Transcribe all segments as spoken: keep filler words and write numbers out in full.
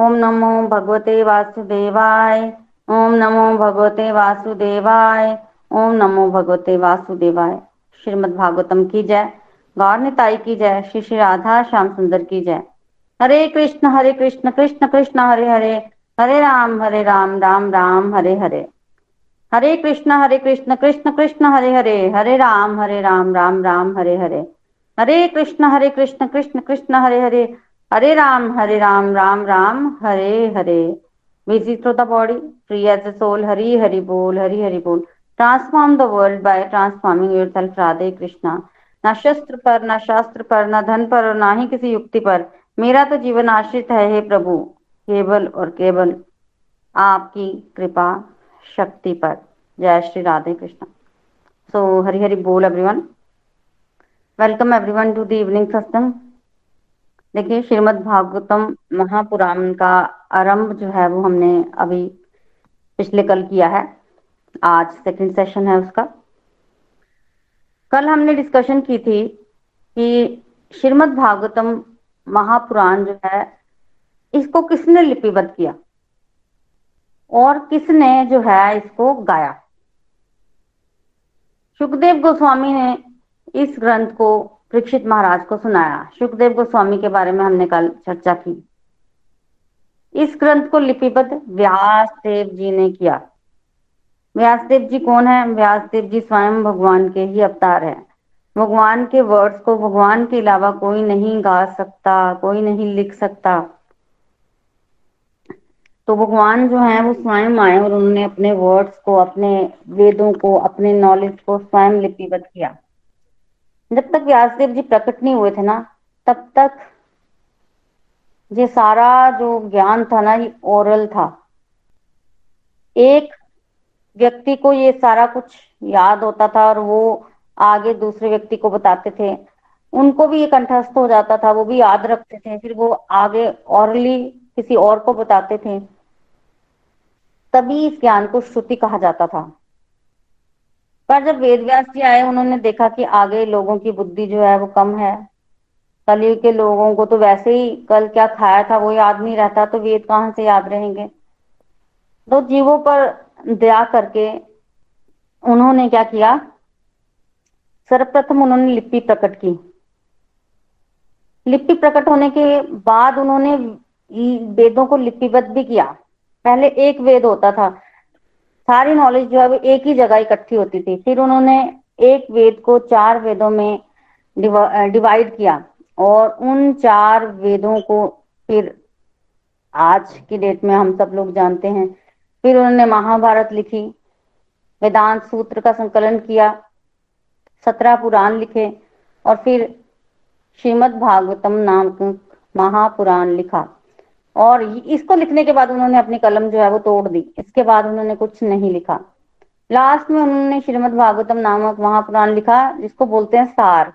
ओम नमो भगवते वासुदेवाय, ओम नमो भगवते वासुदेवाय, ओम नमो भगवते वासुदेवाय। श्रीमद्भागवतम की जय, गौर निताई की जय, श्री श्री राधा श्याम सुंदर की जय। Hare Krishna Hare Krishna Krishna Krishna Hare Hare, Hare Ram Hare Ram Ram Ram Hare Hare. Hare Krishna Hare Krishna Krishna Krishna Hare Hare, Hare Ram Hare Ram Ram Ram Hare Hare. Hare Krishna Hare Krishna Krishna Krishna Hare Hare, Hare Ram Hare Ram Ram Ram Hare Hare. Busy through the body, free as a soul. Hari Hari बोल, हरी हरि बोल। Transform the world by transforming yourself. Radhe Krishna. ना शस्त्र पर, ना शास्त्र पर, ना धन पर और ना ही किसी युक्ति पर मेरा तो जीवन आश्रित है। हे प्रभु, केवल और केवल आपकी कृपा शक्ति पर। जय श्री राधे कृष्णा। सो हरि हरि बोल everyone. Welcome everyone to the evening सत्संग। देखिए, श्रीमद् भागवतम महापुराण का आरंभ जो है वो हमने अभी पिछले कल किया है। आज सेकंड सेशन है उसका। कल हमने डिस्कशन की थी कि श्रीमद् भागवतम महापुराण जो है इसको किसने लिपिबद्ध किया और किसने जो है इसको गाया। सुखदेव गोस्वामी ने इस ग्रंथ को परीक्षित महाराज को सुनाया। सुखदेव गोस्वामी के बारे में हमने कल चर्चा की। इस ग्रंथ को लिपिबद्ध व्यासदेव जी ने किया। व्यासदेव जी कौन है? व्यासदेव जी स्वयं भगवान के ही अवतार हैं। भगवान के वर्ड्स को भगवान के अलावा कोई नहीं गा सकता, कोई नहीं लिख सकता। तो भगवान जो है वो स्वयं आए और उन्होंने अपने वर्ड्स को, अपने वेदों को, अपने नॉलेज को स्वयं लिपिबद्ध किया। जब तक व्यासदेव जी प्रकट नहीं हुए थे ना, तब तक ये सारा जो ज्ञान था ना ये ओरल था। एक व्यक्ति को ये सारा कुछ याद होता था और वो आगे दूसरे व्यक्ति को बताते थे, उनको भी ये कंठस्थ हो जाता था, वो भी याद रखते थे, फिर वो आगे ऑरली किसी और को बताते थे। तभी इस ज्ञान को श्रुति कहा जाता था। पर जब वेदव्यास जी आए, उन्होंने देखा कि आगे लोगों की बुद्धि जो है वो कम है। कलयुग के लोगों को तो वैसे ही कल क्या खाया था वो याद नहीं रहता, तो वेद कहाँ से याद रहेंगे। तो जीवों पर दया करके उन्होंने क्या किया, सर्वप्रथम उन्होंने लिपि प्रकट की। लिपि प्रकट होने के बाद उन्होंने वेदों को लिपिबद्ध भी किया। पहले एक वेद होता था, सारी नॉलेज जो है वो एक ही जगह इकट्ठी होती थी। फिर उन्होंने एक वेद को चार वेदों में डिवा, डिवाइड किया और उन चार वेदों को फिर आज की डेट में हम सब लोग जानते हैं। फिर उन्होंने महाभारत लिखी, वेदांत सूत्र का संकलन किया, सत्रह पुराण लिखे और फिर श्रीमद् भागवतम नामक महापुराण लिखा। और इसको लिखने के बाद उन्होंने अपनी कलम जो है वो तोड़ दी। इसके बाद उन्होंने कुछ नहीं लिखा। लास्ट में उन्होंने श्रीमद् भागवतम नामक महापुराण लिखा, जिसको बोलते हैं सार।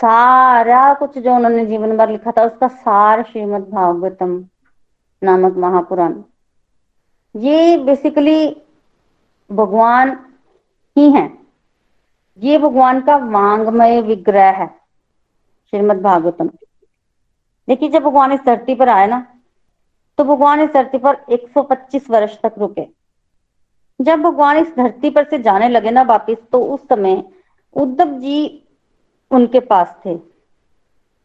सारा कुछ जो उन्होंने जीवन भर लिखा था उसका सार श्रीमद् भागवतम नामक महापुराण। ये बेसिकली भगवान ही है। ये भगवान का वांग्मय विग्रह है श्रीमद् भागवतम। देखिए, जब भगवान इस धरती पर आए ना, तो भगवान इस धरती पर एक सौ पच्चीस वर्ष तक रुके। जब भगवान इस धरती पर से जाने लगे ना वापिस, तो उस समय उद्धव जी उनके पास थे।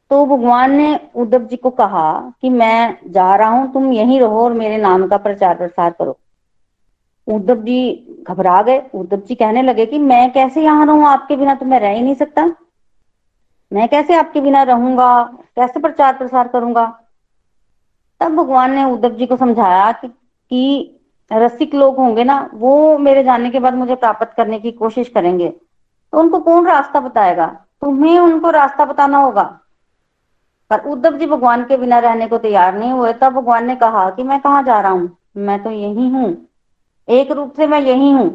तो भगवान ने उद्धव जी को कहा कि मैं जा रहा हूं, तुम यहीं रहो और मेरे नाम का प्रचार प्रसार करो। उद्धव जी घबरा गए। उद्धव जी कहने लगे कि मैं कैसे यहाँ रहूं आपके बिना, तो मैं रह ही नहीं सकता। मैं कैसे आपके बिना रहूंगा, कैसे प्रचार प्रसार करूंगा। तब भगवान ने उद्धव जी को समझाया कि, कि रसिक लोग होंगे ना, वो मेरे जाने के बाद मुझे प्राप्त करने की कोशिश करेंगे, तो उनको कौन रास्ता बताएगा। तुम्हें उनको रास्ता बताना होगा। पर उद्धव जी भगवान के बिना रहने को तैयार नहीं हुए। तब भगवान ने कहा कि मैं कहाँ जा रहा हूँ, मैं तो यही हूँ, एक रूप से मैं यही हूँ।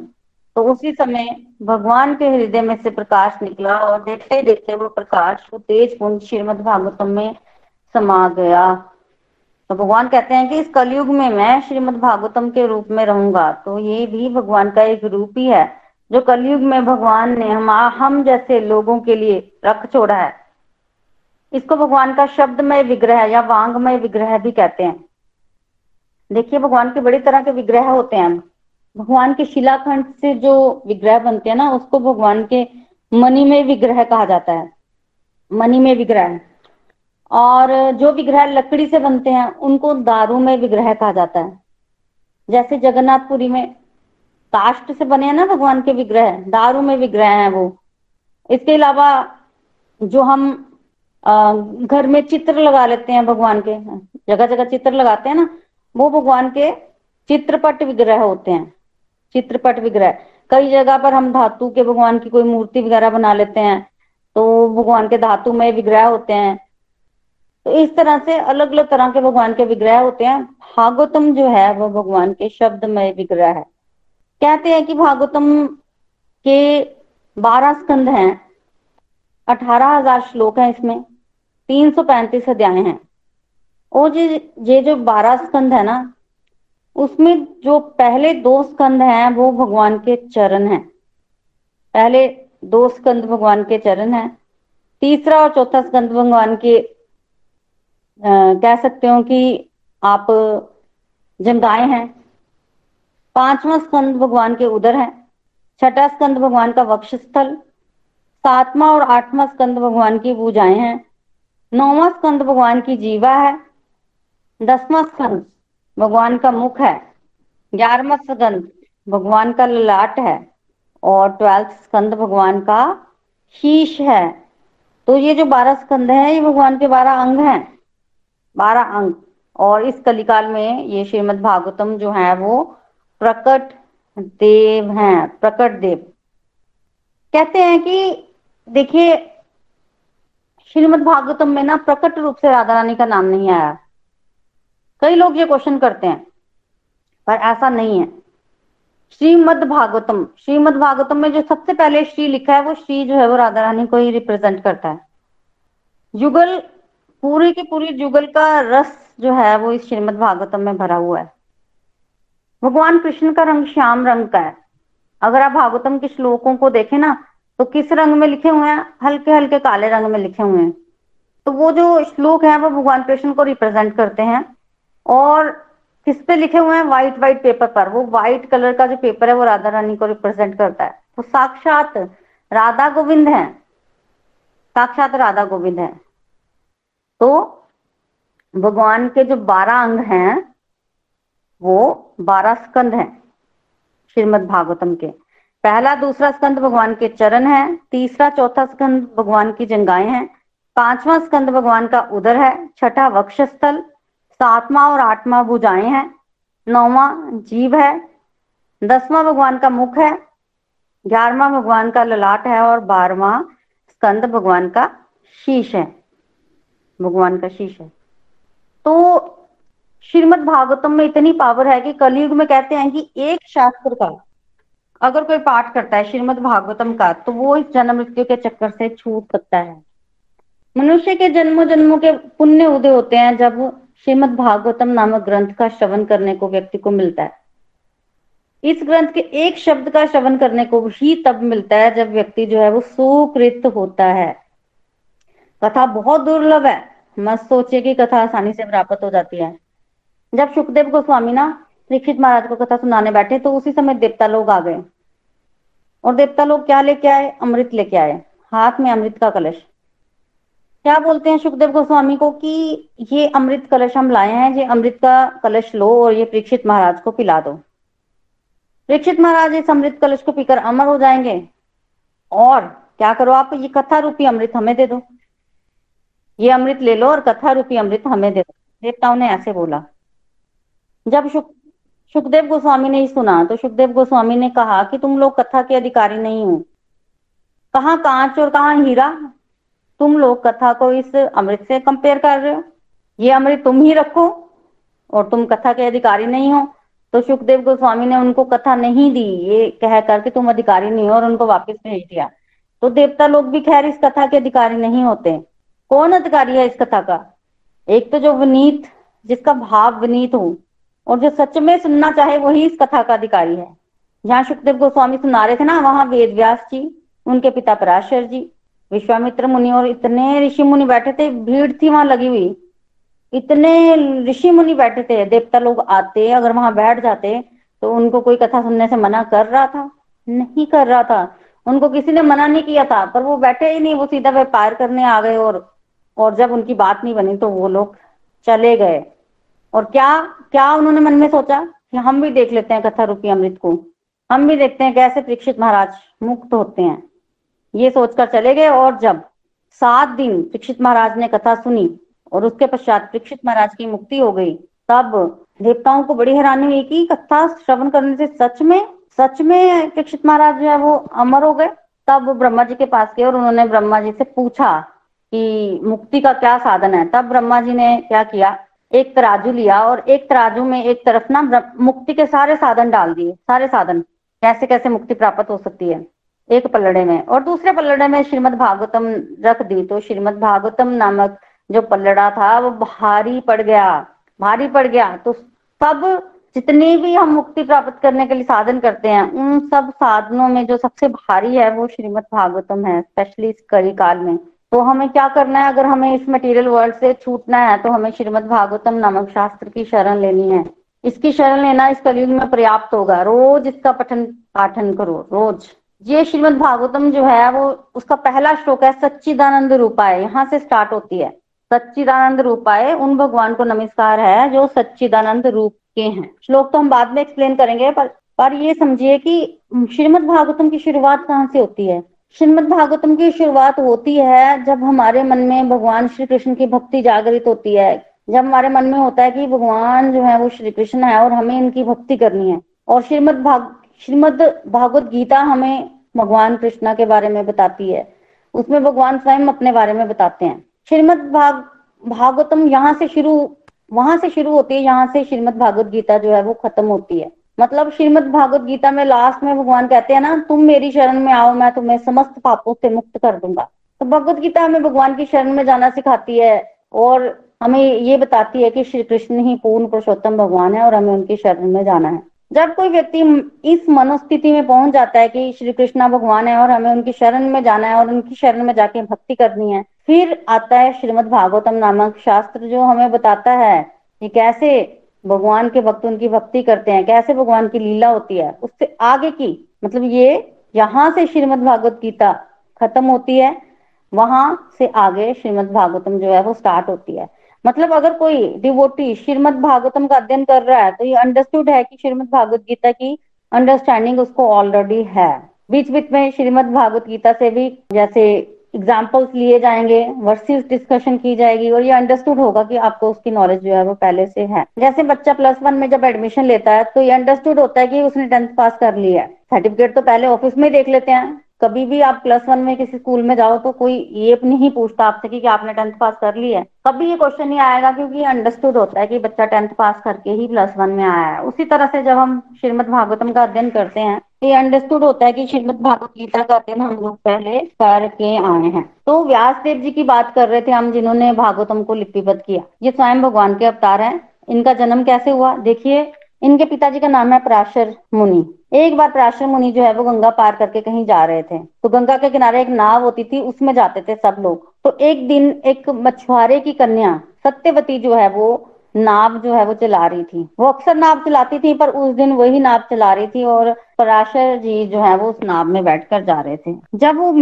तो उसी समय भगवान के हृदय में से प्रकाश निकला और देखते देखते वो प्रकाश वो तेज पुंज श्रीमद्भागवतम में समा गया। तो भगवान कहते हैं कि इस कलयुग में मैं श्रीमद्भागवतम के रूप में रहूंगा। तो ये भी भगवान का एक रूप ही है जो कलयुग में भगवान ने हम हम जैसे लोगों के लिए रख छोड़ा है। इसको भगवान का शब्दमय विग्रह या वांगमय विग्रह भी कहते हैं। देखिए भगवान के बड़ी तरह के विग्रह होते हैं। भगवान के शिलाखंड से जो विग्रह बनते हैं ना, उसको भगवान के मणि में विग्रह कहा जाता है, मणि में विग्रह। और जो विग्रह लकड़ी से बनते हैं उनको दारू में विग्रह कहा जाता है। जैसे जगन्नाथपुरी में काष्ठ से बने हैं ना भगवान के विग्रह, दारू में विग्रह हैं वो। इसके अलावा जो हम आ, घर में चित्र लगा लेते हैं भगवान के, जगह जगह चित्र लगाते हैं ना, वो भगवान के चित्रपट विग्रह होते हैं, चित्रपट विग्रह। कई जगह पर हम धातु के भगवान की कोई मूर्ति वगैरह बना लेते हैं तो भगवान के धातु में विग्रह होते हैं। तो इस तरह से अलग अलग तरह के भगवान के विग्रह होते हैं। भागवतम जो है वो भगवान के शब्दमय विग्रह है। कहते हैं कि भागवतम के बारह स्कंध हैं, अठारह हजार श्लोक हैं, इसमें तीन सौ पैंतीस अध्याय हैं। और ये जो बारह स्कंध है ना, उसमें जो पहले दो स्कंध हैं वो भगवान के चरण हैं, पहले दो स्कंध भगवान के चरण हैं। तीसरा और चौथा स्कंध भगवान के Uh, कह सकते हो कि आप जंगाएं हैं। पांचवा स्कंद भगवान के उदर है, छठा स्कंद भगवान का वक्षस्थल, सातवां और आठवां स्कंद भगवान की भुजाएं हैं, नौवां स्कंद भगवान की जीवा है, दसवां स्कंद भगवान का मुख है, ग्यारहवां स्कंद भगवान का ललाट है और ट्वेल्थ स्कंद भगवान का शीश है। तो ये जो बारह स्कंद है ये भगवान के बारह अंग हैं, बारह अंग। और इस कलिकाल में ये श्रीमद् भागवतम जो है वो प्रकट देव हैं, प्रकट देव। कहते हैं कि देखिए श्रीमद् भागवतम में ना प्रकट रूप से राधा रानी का नाम नहीं आया। कई लोग ये क्वेश्चन करते हैं पर ऐसा नहीं है। श्रीमद् भागवतम श्रीमद् भागवतम में जो सबसे पहले श्री लिखा है वो श्री जो है वो राधा रानी को ही रिप्रेजेंट करता है। युगल पूरी की पूरी जुगल का रस जो है वो इस श्रीमद् भागवतम में भरा हुआ है। भगवान कृष्ण का रंग श्याम रंग का है। अगर आप भागवतम के श्लोकों को देखें ना तो किस रंग में लिखे हुए हैं, हल्के हल्के काले रंग में लिखे हुए हैं। तो वो जो श्लोक है वो भगवान कृष्ण को रिप्रेजेंट करते हैं। और किस पे लिखे हुए हैं, व्हाइट व्हाइट पेपर पर। वो व्हाइट कलर का जो पेपर है वो राधा रानी को रिप्रेजेंट करता है। वो साक्षात राधा गोविंद है, साक्षात राधा गोविंद है। तो भगवान के जो बारह अंग हैं वो बारह स्कंद हैं श्रीमद् भागवतम के। पहला दूसरा स्कंद भगवान के चरण है, तीसरा चौथा स्कंद भगवान की जंघाएं हैं, पांचवा स्कंद भगवान का उदर है, छठा वक्षस्थल, सातवां और आठवां भुजाएं हैं, नौवां जीभ है, दसवां भगवान का मुख है, ग्यारहवां भगवान का ललाट है और बारहवां स्कंद भगवान का शीश है, भगवान का शीश है। तो श्रीमद् भागवतम में इतनी पावर है कि कलयुग में कहते हैं कि एक शास्त्र का अगर कोई पाठ करता है श्रीमद् भागवतम का तो वो इस जन्म मृत्यु के चक्कर से छूट सकता है। मनुष्य के जन्मों जन्मों के पुण्य उदय होते हैं जब श्रीमद् भागवतम नामक ग्रंथ का श्रवण करने को व्यक्ति को मिलता है। इस ग्रंथ के एक शब्द का श्रवण करने को ही तब मिलता है जब व्यक्ति जो है वो सुकृत होता है। कथा बहुत दुर्लभ है, मत सोचिए कि कथा आसानी से प्राप्त हो जाती है। जब सुखदेव गोस्वामी ना परीक्षित महाराज को कथा सुनाने बैठे तो उसी समय देवता लोग आ गए। और देवता लोग क्या लेके आए, अमृत लेके आए, हाथ में अमृत का कलश। क्या बोलते हैं सुखदेव गोस्वामी को कि ये अमृत कलश हम लाए हैं, ये अमृत का कलश लो और ये परीक्षित महाराज को पिला दो। परीक्षित महाराज इस अमृत कलश को पीकर अमर हो जाएंगे और क्या करो आप, ये कथा रूपी अमृत हमें दे दो, ये अमृत ले लो और कथा रूपी अमृत हमें दे दो। देवताओं ने ऐसे बोला। जब शुक, शुकदेव गोस्वामी ने सुना तो शुकदेव गोस्वामी ने कहा कि तुम लोग कथा के अधिकारी नहीं हो। कहाँ कांच और कहाँ हीरा, तुम लोग कथा को इस अमृत से कंपेयर कर रहे हो, ये अमृत तुम ही रखो और तुम कथा के अधिकारी नहीं हो। तो सुखदेव गोस्वामी ने उनको कथा नहीं दी ये कह करके तुम अधिकारी नहीं हो और उनको वापस भेज दिया। तो देवता लोग भी खैर इस कथा के अधिकारी नहीं होते। कौन अधिकारी है इस कथा का? एक तो जो विनीत, जिसका भाव विनीत हो और जो सच में सुनना चाहे वही इस कथा का अधिकारी है। जहाँ सुखदेव गोस्वामी सुना रहे थे ना, वहां वेद व्यास जी, उनके पिता पराशर जी, विश्वामित्र मुनि और इतने ऋषि मुनि बैठे थे। भीड़ थी वहां लगी हुई, इतने ऋषि मुनि बैठे थे। देवता लोग आते अगर वहां बैठ जाते तो उनको कोई कथा सुनने से मना कर रहा था? नहीं कर रहा था, उनको किसी ने मना नहीं किया था, पर वो बैठे ही नहीं, वो सीधा व्यापार करने आ गए। और और जब उनकी बात नहीं बनी तो वो लोग चले गए। और क्या क्या उन्होंने मन में सोचा कि हम भी देख लेते हैं कथा रूपी अमृत को, हम भी देखते हैं कैसे परीक्षित महाराज मुक्त होते हैं, ये सोचकर चले गए। और जब सात दिन परीक्षित महाराज ने कथा सुनी और उसके पश्चात परीक्षित महाराज की मुक्ति हो गई, तब देवताओं को बड़ी हैरानी हुई कि कथा श्रवण करने से सच में सच में परीक्षित महाराज जो है वो अमर हो गए। तब ब्रह्मा जी के पास गए और उन्होंने ब्रह्मा जी से पूछा कि मुक्ति का क्या साधन है। तब ब्रह्मा जी ने क्या किया, एक तराजू लिया और एक तराजू में एक तरफ ना मुक्ति के सारे साधन डाल दिए, सारे साधन कैसे कैसे मुक्ति प्राप्त हो सकती है एक पलड़े में, और दूसरे पलड़े में श्रीमद्भागवतम रख दी। तो श्रीमद्भागवतम नामक जो पलड़ा था वो भारी पड़ गया, भारी पड़ गया। तो सब जितने भी हम मुक्ति प्राप्त करने के लिए साधन करते हैं, उन सब साधनों में जो सबसे भारी है वो श्रीमद्भागवतम है, स्पेशली इस कली काल में। तो हमें क्या करना है, अगर हमें इस मटेरियल वर्ल्ड से छूटना है तो हमें श्रीमद्भागवतम नामक शास्त्र की शरण लेनी है। इसकी शरण लेना इस कलयुग में पर्याप्त होगा। रोज इसका पठन पाठन करो, रोज। ये श्रीमद्भागवतम जो है वो उसका पहला श्लोक है सच्चिदानंद रूपाय, यहाँ से स्टार्ट होती है। सच्चिदानंद रूपाय, उन भगवान को नमस्कार है जो सच्चिदानंद रूप के हैं। श्लोक तो हम बाद में एक्सप्लेन करेंगे, पर पर ये समझिए कि श्रीमद्भागवतम की शुरुआत कहाँ से होती है। श्रीमद्भागवतम की शुरुआत होती है जब हमारे मन में भगवान श्री कृष्ण की भक्ति जागृत होती है, जब हमारे मन में होता है कि भगवान जो है वो श्री कृष्ण है और हमें इनकी भक्ति करनी है। और श्रीमद् भाग श्रीमद् भागवत गीता हमें भगवान कृष्णा के बारे में बताती है, उसमें भगवान स्वयं अपने बारे में बताते हैं। श्रीमद् भाग भागवतम यहाँ से शुरू वहां से शुरू होती है, यहाँ से श्रीमद् भागवत गीता जो है वो खत्म होती है। मतलब श्रीमद् भागवत गीता में लास्ट में भगवान कहते हैं ना, तुम मेरी शरण में आओ, मैं तुम्हें समस्त पापों से मुक्त कर दूंगा। तो भगवत गीता हमें भगवान की शरण में जाना सिखाती है और हमें ये बताती है कि श्री कृष्ण ही पूर्ण पुरुषोत्तम भगवान है और हमें उनकी शरण में जाना है। जब कोई व्यक्ति इस मनोस्थिति में पहुंच जाता है कि श्री कृष्णा भगवान है और हमें उनकी शरण में जाना है और उनकी शरण में जाके भक्ति करनी है, फिर आता है श्रीमद् भागवतम नामक शास्त्र जो हमें बताता है कि कैसे भगवान के भक्त उनकी भक्ति करते हैं, कैसे भगवान की लीला होती है। उससे आगे की मतलब ये यहाँ से श्रीमद् भागवत गीता खत्म होती है, वहां से आगे श्रीमद् भागवतम जो है वो स्टार्ट होती है। मतलब अगर कोई डिवोटी श्रीमद् भागवतम का अध्ययन कर रहा है तो ये अंडरस्टूड है कि श्रीमद् भागवत गीता की अंडरस्टैंडिंग उसको ऑलरेडी है। बीच बीच में श्रीमद् भागवत गीता से भी जैसे एग्जाम्पल्स लिए जाएंगे, वर्सेस डिस्कशन की जाएगी और ये अंडरस्टूड होगा कि आपको उसकी नॉलेज जो है वो पहले से है। जैसे बच्चा प्लस वन में जब एडमिशन लेता है तो ये अंडरस्टूड होता है कि उसने टेंथ पास कर लिया है। सर्टिफिकेट तो पहले ऑफिस में देख लेते हैं। कभी भी आप प्लस वन में किसी स्कूल में जाओ तो कोई ये नहीं पूछता आपसे कि, कि आपने टेंथ पास कर लिया है, कभी ये क्वेश्चन नहीं आएगा, क्योंकि अंडरस्टूड होता है कि बच्चा टेंथ पास करके ही प्लस वन में आया है। उसी तरह से जब हम श्रीमद् भागवतम का अध्ययन करते हैं तो ये अंडरस्टूड होता है कि श्रीमद् भागवत गीता का अध्ययन हम लोग पहले करके आए हैं। तो व्यासदेव जी की बात कर रहे थे हम, जिन्होंने भागवतम को लिपिबद्ध किया। ये स्वयं भगवान के अवतार हैं। इनका जन्म कैसे हुआ देखिए। इनके पिताजी का नाम है पराशर मुनि। एक बार पराशर मुनि जो है वो गंगा पार करके कहीं जा रहे थे, तो गंगा के किनारे एक नाव होती थी, उसमें जाते थे सब लोग। तो एक दिन एक मछुआरे की कन्या सत्यवती जो है वो नाव जो है वो चला रही थी। वो अक्सर नाव चलाती थी, पर उस दिन वही नाव चला रही थी और पराशर जी जो है वो उस नाव में बैठकर जा रहे थे। जब वो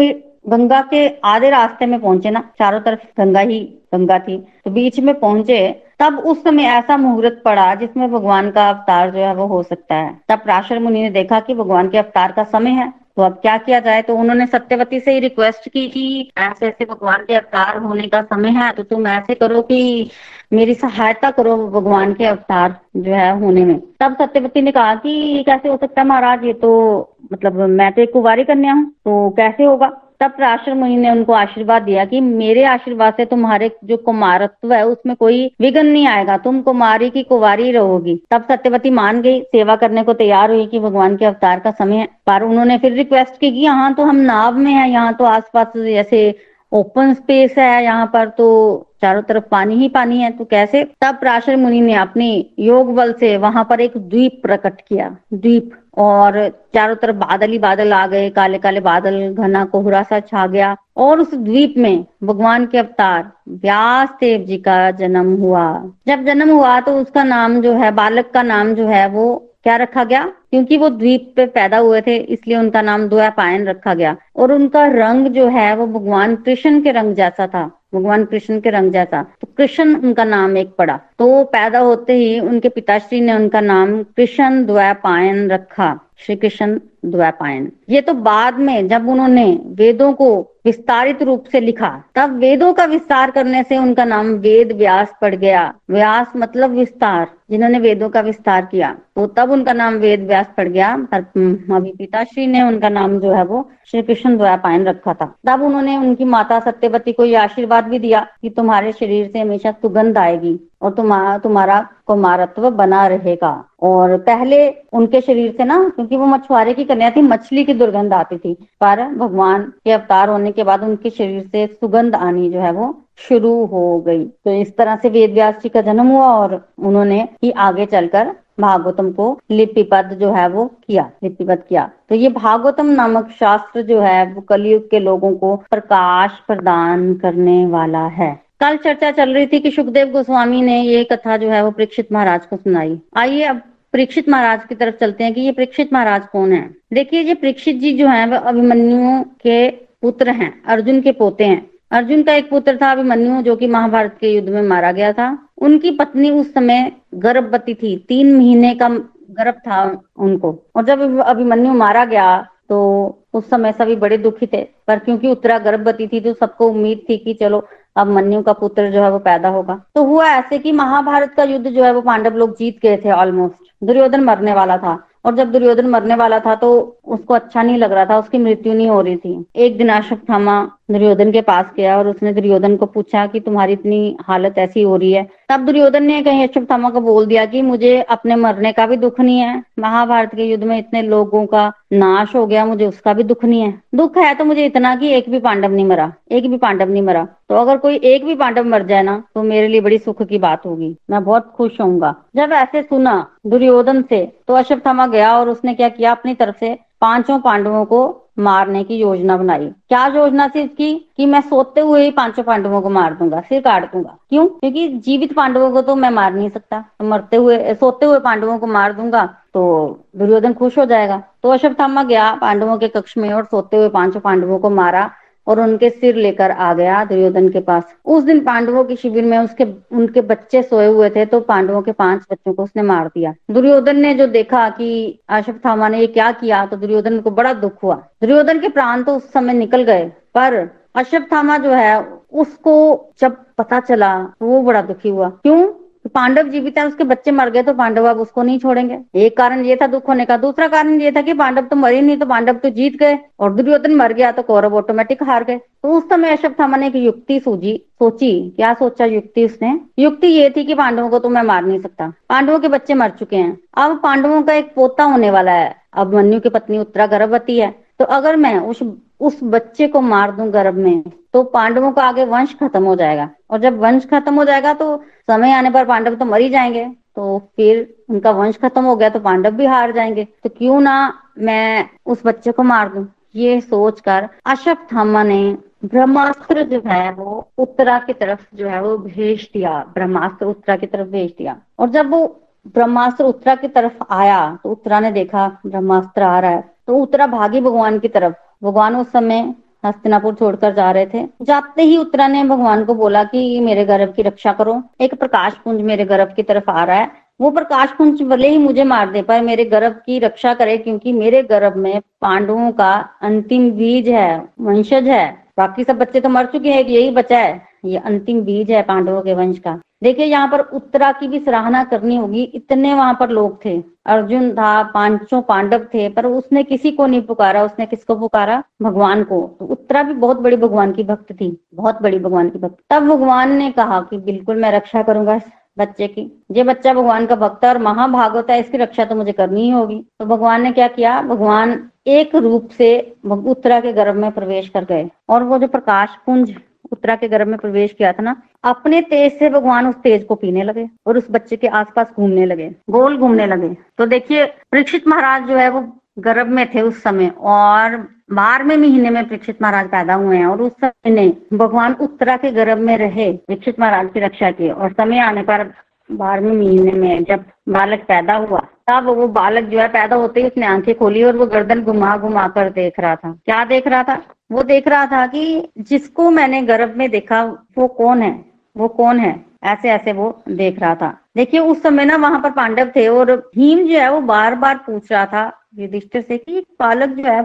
गंगा के आधे रास्ते में पहुंचे ना, चारों तरफ गंगा ही गंगा थी, तो बीच में पहुंचे, तब उस समय ऐसा मुहूर्त पड़ा जिसमें भगवान का अवतार जो है वो हो सकता है। तब पराशर मुनि ने देखा कि भगवान के अवतार का समय है, तो अब क्या किया जाए। तो उन्होंने सत्यवती से ही रिक्वेस्ट की कि ऐसे ऐसे भगवान के अवतार होने का समय है, तो तुम ऐसे करो कि मेरी सहायता करो भगवान के अवतार जो है होने में। तब सत्यवती ने कहा कि कैसे हो सकता है महाराज, ये तो मतलब मैं तो एक कुंवारी कन्या हूँ, तो कैसे होगा। तब पराशर मुनि ने उनको आशीर्वाद दिया कि मेरे आशीर्वाद से तुम्हारे जो कुमारत्व है उसमें कोई विघ्न नहीं आएगा, तुम कुमारी की कुवारी रहोगी। तब सत्यवती मान गई, सेवा करने को तैयार हुई कि भगवान के अवतार का समय है। पर उन्होंने फिर रिक्वेस्ट की कि यहाँ तो हम नाव में है, यहाँ तो आसपास जैसे ओपन स्पेस है, यहाँ पर तो चारों तरफ पानी ही पानी है, तो कैसे। तब पराशर मुनि ने अपने योग बल से वहां पर एक द्वीप प्रकट किया, द्वीप, और चारों तरफ बादल ही बादल आ गए, काले काले बादल, घना कोहरा सा छा गया, और उस द्वीप में भगवान के अवतार व्यासदेव जी का जन्म हुआ। जब जन्म हुआ तो उसका नाम जो है, बालक का नाम जो है वो क्या रखा गया, क्योंकि वो द्वीप पे पैदा हुए थे इसलिए उनका नाम द्वैपायन रखा गया। और उनका रंग जो है वो भगवान कृष्ण के रंग जैसा था, भगवान कृष्ण के रंग जैसा, तो कृष्ण उनका नाम एक पड़ा। तो पैदा होते ही उनके पिताश्री ने उनका नाम कृष्ण द्वैपायन रखा, श्री कृष्ण द्वैपायन। ये तो बाद में जब उन्होंने वेदों को विस्तारित रूप से लिखा तब वेदों का विस्तार करने से उनका नाम वेद व्यास पड़ गया। व्यास मतलब विस्तार, जिन्होंने वेदों का विस्तार किया, तो तब उनका नाम वेद व्यास पड़ गया। पर अभी पिताश्री ने उनका नाम जो है वो श्री कृष्ण द्वैपायन रखा था। तब उन्होंने उनकी माता सत्यवती को यह आशीर्वाद भी दिया कि तुम्हारे शरीर से हमेशा सुगंध आएगी और तुम्हारा तुम्हारा कुमारत्व बना रहेगा। और पहले उनके शरीर से ना, क्योंकि वो मछुआरे की कन्या थी, मछली की दुर्गंध आती थी, पर भगवान के अवतार होने के बाद उनके शरीर से सुगंध आनी जो है वो शुरू हो गई। तो इस तरह से वेद व्यास जी का जन्म हुआ और उन्होंने ही आगे चलकर भागवतम को लिपिबद्ध जो है वो किया, लिपिबद्ध किया। तो ये भागवतम नामक शास्त्र जो है वो कलयुग के लोगों को प्रकाश प्रदान करने वाला है। कल चर्चा चल रही थी कि सुखदेव गोस्वामी ने ये कथा जो है वो परीक्षित महाराज को सुनाई। आइए अब परीक्षित महाराज की तरफ चलते हैं कि ये परीक्षित महाराज कौन है। देखिए, ये परीक्षित जी जो है वह अभिमन्यु के पुत्र हैं, अर्जुन के पोते हैं। अर्जुन का एक पुत्र था अभिमन्यु, जो कि महाभारत के युद्ध में मारा गया था। उनकी पत्नी उस समय गर्भवती थी, तीन महीने का गर्भ था उनको। और जब अभिमन्यु मारा गया तो उस समय सभी बड़े दुखी थे, पर क्योंकि उत्तरा गर्भवती थी तो सबको उम्मीद थी कि चलो अब मन्यु का पुत्र जो है वो पैदा होगा। तो हुआ ऐसे कि महाभारत का युद्ध जो है वो पांडव लोग जीत गए थे ऑलमोस्ट, दुर्योधन मरने वाला था। और जब दुर्योधन मरने वाला था तो उसको अच्छा नहीं लग रहा था, उसकी मृत्यु नहीं हो रही थी। एक दिन अश्वत्थामा दुर्योधन के पास गया और उसने दुर्योधन को पूछा कि तुम्हारी इतनी हालत ऐसी हो रही है। तब दुर्योधन ने कहीं अश्वत्थामा को बोल दिया कि मुझे अपने मरने का भी दुख नहीं है, महाभारत के युद्ध में इतने लोगों का नाश हो गया मुझे उसका भी दुख नहीं है, दुख है तो मुझे इतना कि एक भी पांडव नहीं मरा, एक भी पांडव नहीं मरा। तो अगर कोई एक भी पांडव मर जाए ना तो मेरे लिए बड़ी सुख की बात होगी, मैं बहुत खुश होऊंगा। जब ऐसे सुना दुर्योधन से तो अश्वत्थामा गया और उसने क्या किया, अपनी तरफ से पांचों पांडवों को मारने की योजना बनाई। क्या योजना थी इसकी कि मैं सोते हुए ही पांचों पांडवों को मार दूंगा, सिर काट दूंगा। क्यों? क्योंकि जीवित पांडवों को तो मैं मार नहीं सकता, तो मरते हुए सोते हुए पांडवों को मार दूंगा तो दुर्योधन खुश हो जाएगा। तो अश्वत्थामा गया पांडवों के कक्ष में और सोते हुए पांचों पांडवों को मारा और उनके सिर लेकर आ गया दुर्योधन के पास। उस दिन पांडवों के शिविर में उसके उनके बच्चे सोए हुए थे, तो पांडवों के पांच बच्चों को उसने मार दिया। दुर्योधन ने जो देखा कि अश्वत्थामा ने ये क्या किया तो दुर्योधन को बड़ा दुख हुआ। दुर्योधन के प्राण तो उस समय निकल गए, पर अश्वत्थामा जो है उसको जब पता चला वो बड़ा दुखी हुआ। क्यों? पांडव जीवित है, उसके बच्चे मर गए, तो पांडव अब उसको नहीं छोड़ेंगे। एक कारण ये था दुख होने का। दूसरा कारण ये था कि पांडव तो मरे नहीं, तो पांडव तो जीत गए और दुर्योधन मर गया तो कौरव ऑटोमेटिक हार गए। तो उस समय अश्वत्थामा ने एक युक्ति सूझी सोची। क्या सोचा युक्ति उसने? युक्ति ये थी कि पांडवों को तो मैं मार नहीं सकता, पांडवों के बच्चे मर चुके हैं, अब पांडवों का एक पोता होने वाला है। अब मन्यु की पत्नी उत्तरा गर्भवती है, तो अगर मैं उस उस बच्चे को मार दूं गर्भ में तो पांडवों का आगे वंश खत्म हो जाएगा, और जब वंश खत्म हो जाएगा तो समय आने पर पांडव तो मर ही जाएंगे, तो फिर उनका वंश खत्म हो गया तो पांडव भी हार जाएंगे, तो क्यों ना मैं उस बच्चे को मार दूं। ये सोचकर अश्वत्थामा ने ब्रह्मास्त्र जो है वो उत्तरा की तरफ जो है वो भेज दिया, ब्रह्मास्त्र उत्तरा की तरफ भेज दिया। और जब वो ब्रह्मास्त्र उत्तरा की तरफ आया तो उत्तरा ने देखा ब्रह्मास्त्र आ रहा है, तो उत्तरा भागी भगवान की तरफ। भगवान उस समय हस्तिनापुर छोड़कर जा रहे थे। जाते ही उत्तरा ने भगवान को बोला कि मेरे गर्भ की रक्षा करो, एक प्रकाश पुंज मेरे गर्भ की तरफ आ रहा है, वो प्रकाश पुंज भले ही मुझे मार दे पर मेरे गर्भ की रक्षा करे, क्योंकि मेरे गर्भ में पांडवों का अंतिम बीज है, वंशज है। बाकी सब बच्चे तो मर चुके हैं, यही बचा है, ये अंतिम बीज है पांडवों के वंश का, देखिए यहाँ पर उत्तरा की भी सराहना करनी होगी, इतने वहां पर लोग थे, अर्जुन था, पांचों पांडव थे, पर उसने किसी को नहीं पुकारा। उसने किसको पुकारा? भगवान को। तो उत्तरा भी बहुत बड़ी भगवान की भक्त थी, बहुत बड़ी भगवान की भक्त। तब भगवान ने कहा कि बिल्कुल मैं रक्षा करूंगा बच्चे की, ये बच्चा भगवान का भक्त है और महाभागवत है, इसकी रक्षा तो मुझे करनी ही होगी। तो भगवान ने क्या किया, भगवान एक रूप से उत्तरा के गर्भ में प्रवेश कर गए और वो जो प्रकाश पुंज उत्तरा के गर्भ में प्रवेश किया था ना, अपने तेज से भगवान उस तेज को पीने लगे और उस बच्चे के आसपास घूमने लगे, गोल घूमने लगे। तो देखिए परीक्षित महाराज जो है वो गर्भ में थे उस समय और बारहवें महीने में परीक्षित महाराज पैदा हुए हैं और उस समय ने भगवान उत्तरा के गर्भ में रहे, परीक्षित महाराज की रक्षा की। और समय आने पर बारहवें महीने में जब बालक पैदा हुआ, तब वो बालक जो है पैदा होते ही उसने आंखें खोली और वो गर्दन घुमा घुमा कर देख रहा था। क्या देख रहा था? वो देख रहा था कि जिसको मैंने गर्भ में देखा वो कौन है, वो कौन है, ऐसे ऐसे वो देख रहा था। देखिए उस समय ना वहां पर पांडव थे और भीम जो है वो बार बार पूछ रहा था युधिष्ठिर से कि बालक जो है,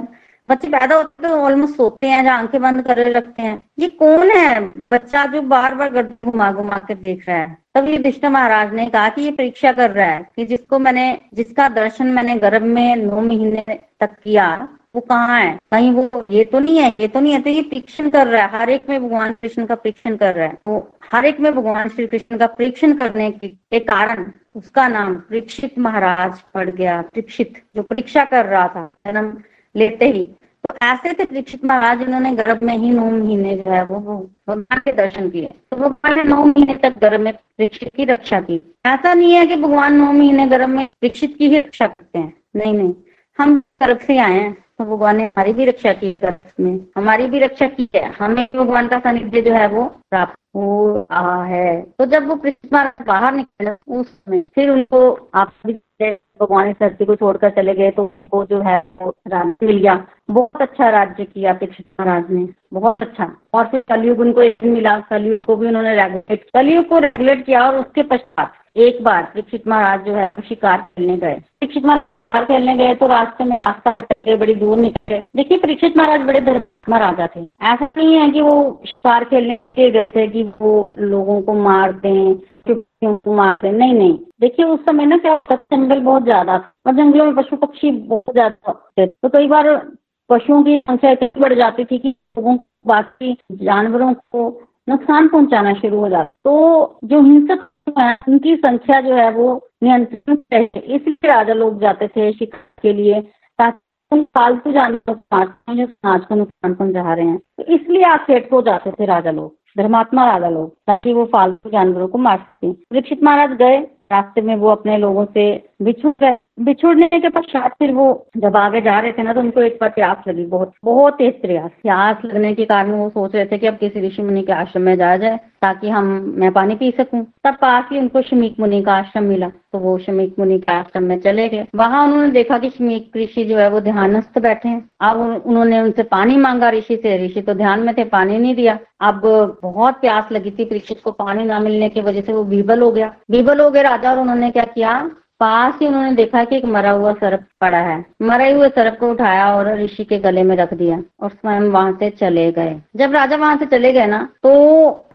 बच्चे पैदा होते तो ऑलमोस्ट सोते हैं, जहाँ आंखें बंद कर रखते हैं, ये कौन है बच्चा जो बार बार गर्दन घुमा घुमा के देख रहा है। तब युधिष्ठिर महाराज ने कहा कि ये परीक्षा कर रहा है कि जिसको मैंने, जिसका दर्शन मैंने गर्भ में नौ महीने तक किया वो कहाँ है, कहीं वो ये तो नहीं है, ये तो नहीं है। तो ये परीक्षण कर रहा है, हर एक में भगवान कृष्ण का परीक्षण कर रहा है। वो हर एक में भगवान श्री कृष्ण का परीक्षण करने के कारण उसका नाम परीक्षित महाराज पड़ गया, परीक्षित, जो परीक्षा कर रहा था जन्म लेते ही। तो ऐसे थे परीक्षित महाराज, इन्होंने गर्भ में ही नौ महीने जो है वो भगवान के दर्शन किए। तो भगवान ने नौ महीने तक गर्भ में परीक्षित की रक्षा की। ऐसा नहीं है कि भगवान नौ महीने गर्भ में परीक्षित की ही रक्षा करते हैं, नहीं नहीं, हम गर्भ से आए हैं तो भगवान ने हमारी भी रक्षा की, गर्भ में हमारी भी रक्षा की है, हमें भगवान का सानिध्य जो है वो प्राप्त हो रहा है। तो जब वो परीक्षित महाराज बाहर निकले उसमें फिर उनको आप भगवान इस धरती को छोड़कर चले गए तो वो जो है वो राज्य मिल गया, बहुत अच्छा राज्य किया परीक्षित महाराज ने, बहुत अच्छा। और फिर कलयुग उनको एक दिन मिला, कलयुग को भी उन्होंने रेगुलेट कलयुग को रेगुलेट किया। और उसके पश्चात एक बार परीक्षित महाराज जो है शिकार खेलने गए, परीक्षित महाराज खेलने गए तो रास्ते में रास्ता भटके, बड़ी दूर निकले। देखिए परीक्षित महाराज बड़े धर्मात्मा राजा थे, ऐसा नहीं है कि वो शिकार खेलने के गए थे कि वो लोगों को मार दें, मारते, नहीं नहीं। देखिए उस समय ना क्या होता, जंगल बहुत ज्यादा था और जंगलों में पशु पक्षी बहुत ज्यादा थे, तो कई बार पशुओं की संख्या इतनी बढ़ जाती थी कि लोगों को, बाकी जानवरों को नुकसान पहुंचाना शुरू हो जाता। तो जो हिंसक उनकी संख्या जो है वो नियंत्रित रहे, इसलिए राजा लोग जाते थे शिकार के लिए ताकि पालतू जानवरों जो समाज को नुकसान पहुंचा रहे हैं, तो इसलिए आखेट को जाते थे राजा लोग, धर्मात्मा राजा लोग, ताकि वो फालतू जानवरों को मार सकें। परीक्षित महाराज गए, रास्ते में वो अपने लोगों से बिछुड़ गए। बिछुड़ने के पश्चात फिर वो जब आगे जा रहे थे ना तो उनको एक बार प्यास लगी, बहुत बहुत तेज प्यास। प्यास लगने के कारण वो सोच रहे थे कि अब किसी ऋषि मुनि के आश्रम में जाया जाए ताकि हम मैं पानी पी सकूं। तब पास ही उनको शमीक मुनि का आश्रम मिला, तो वो शमीक मुनि के आश्रम में चले गए। वहां उन्होंने देखा कि शमीक ऋषि जो है वो ध्यानस्थ बैठे हैं। अब उन्होंने उनसे पानी मांगा ऋषि से, ऋषि तो ध्यान में थे, पानी नहीं दिया। अब बहुत प्यास लगी थी, परीक्षित को पानी ना मिलने की वजह से वो बीबल हो गया, बीबल हो गया राजा। और उन्होंने क्या किया, पास ही उन्होंने देखा कि एक मरा हुआ सर्प पड़ा है, मरे हुए सर्प को उठाया और ऋषि के गले में रख दिया और स्वयं वहां से चले गए। जब राजा वहां से चले गए ना तो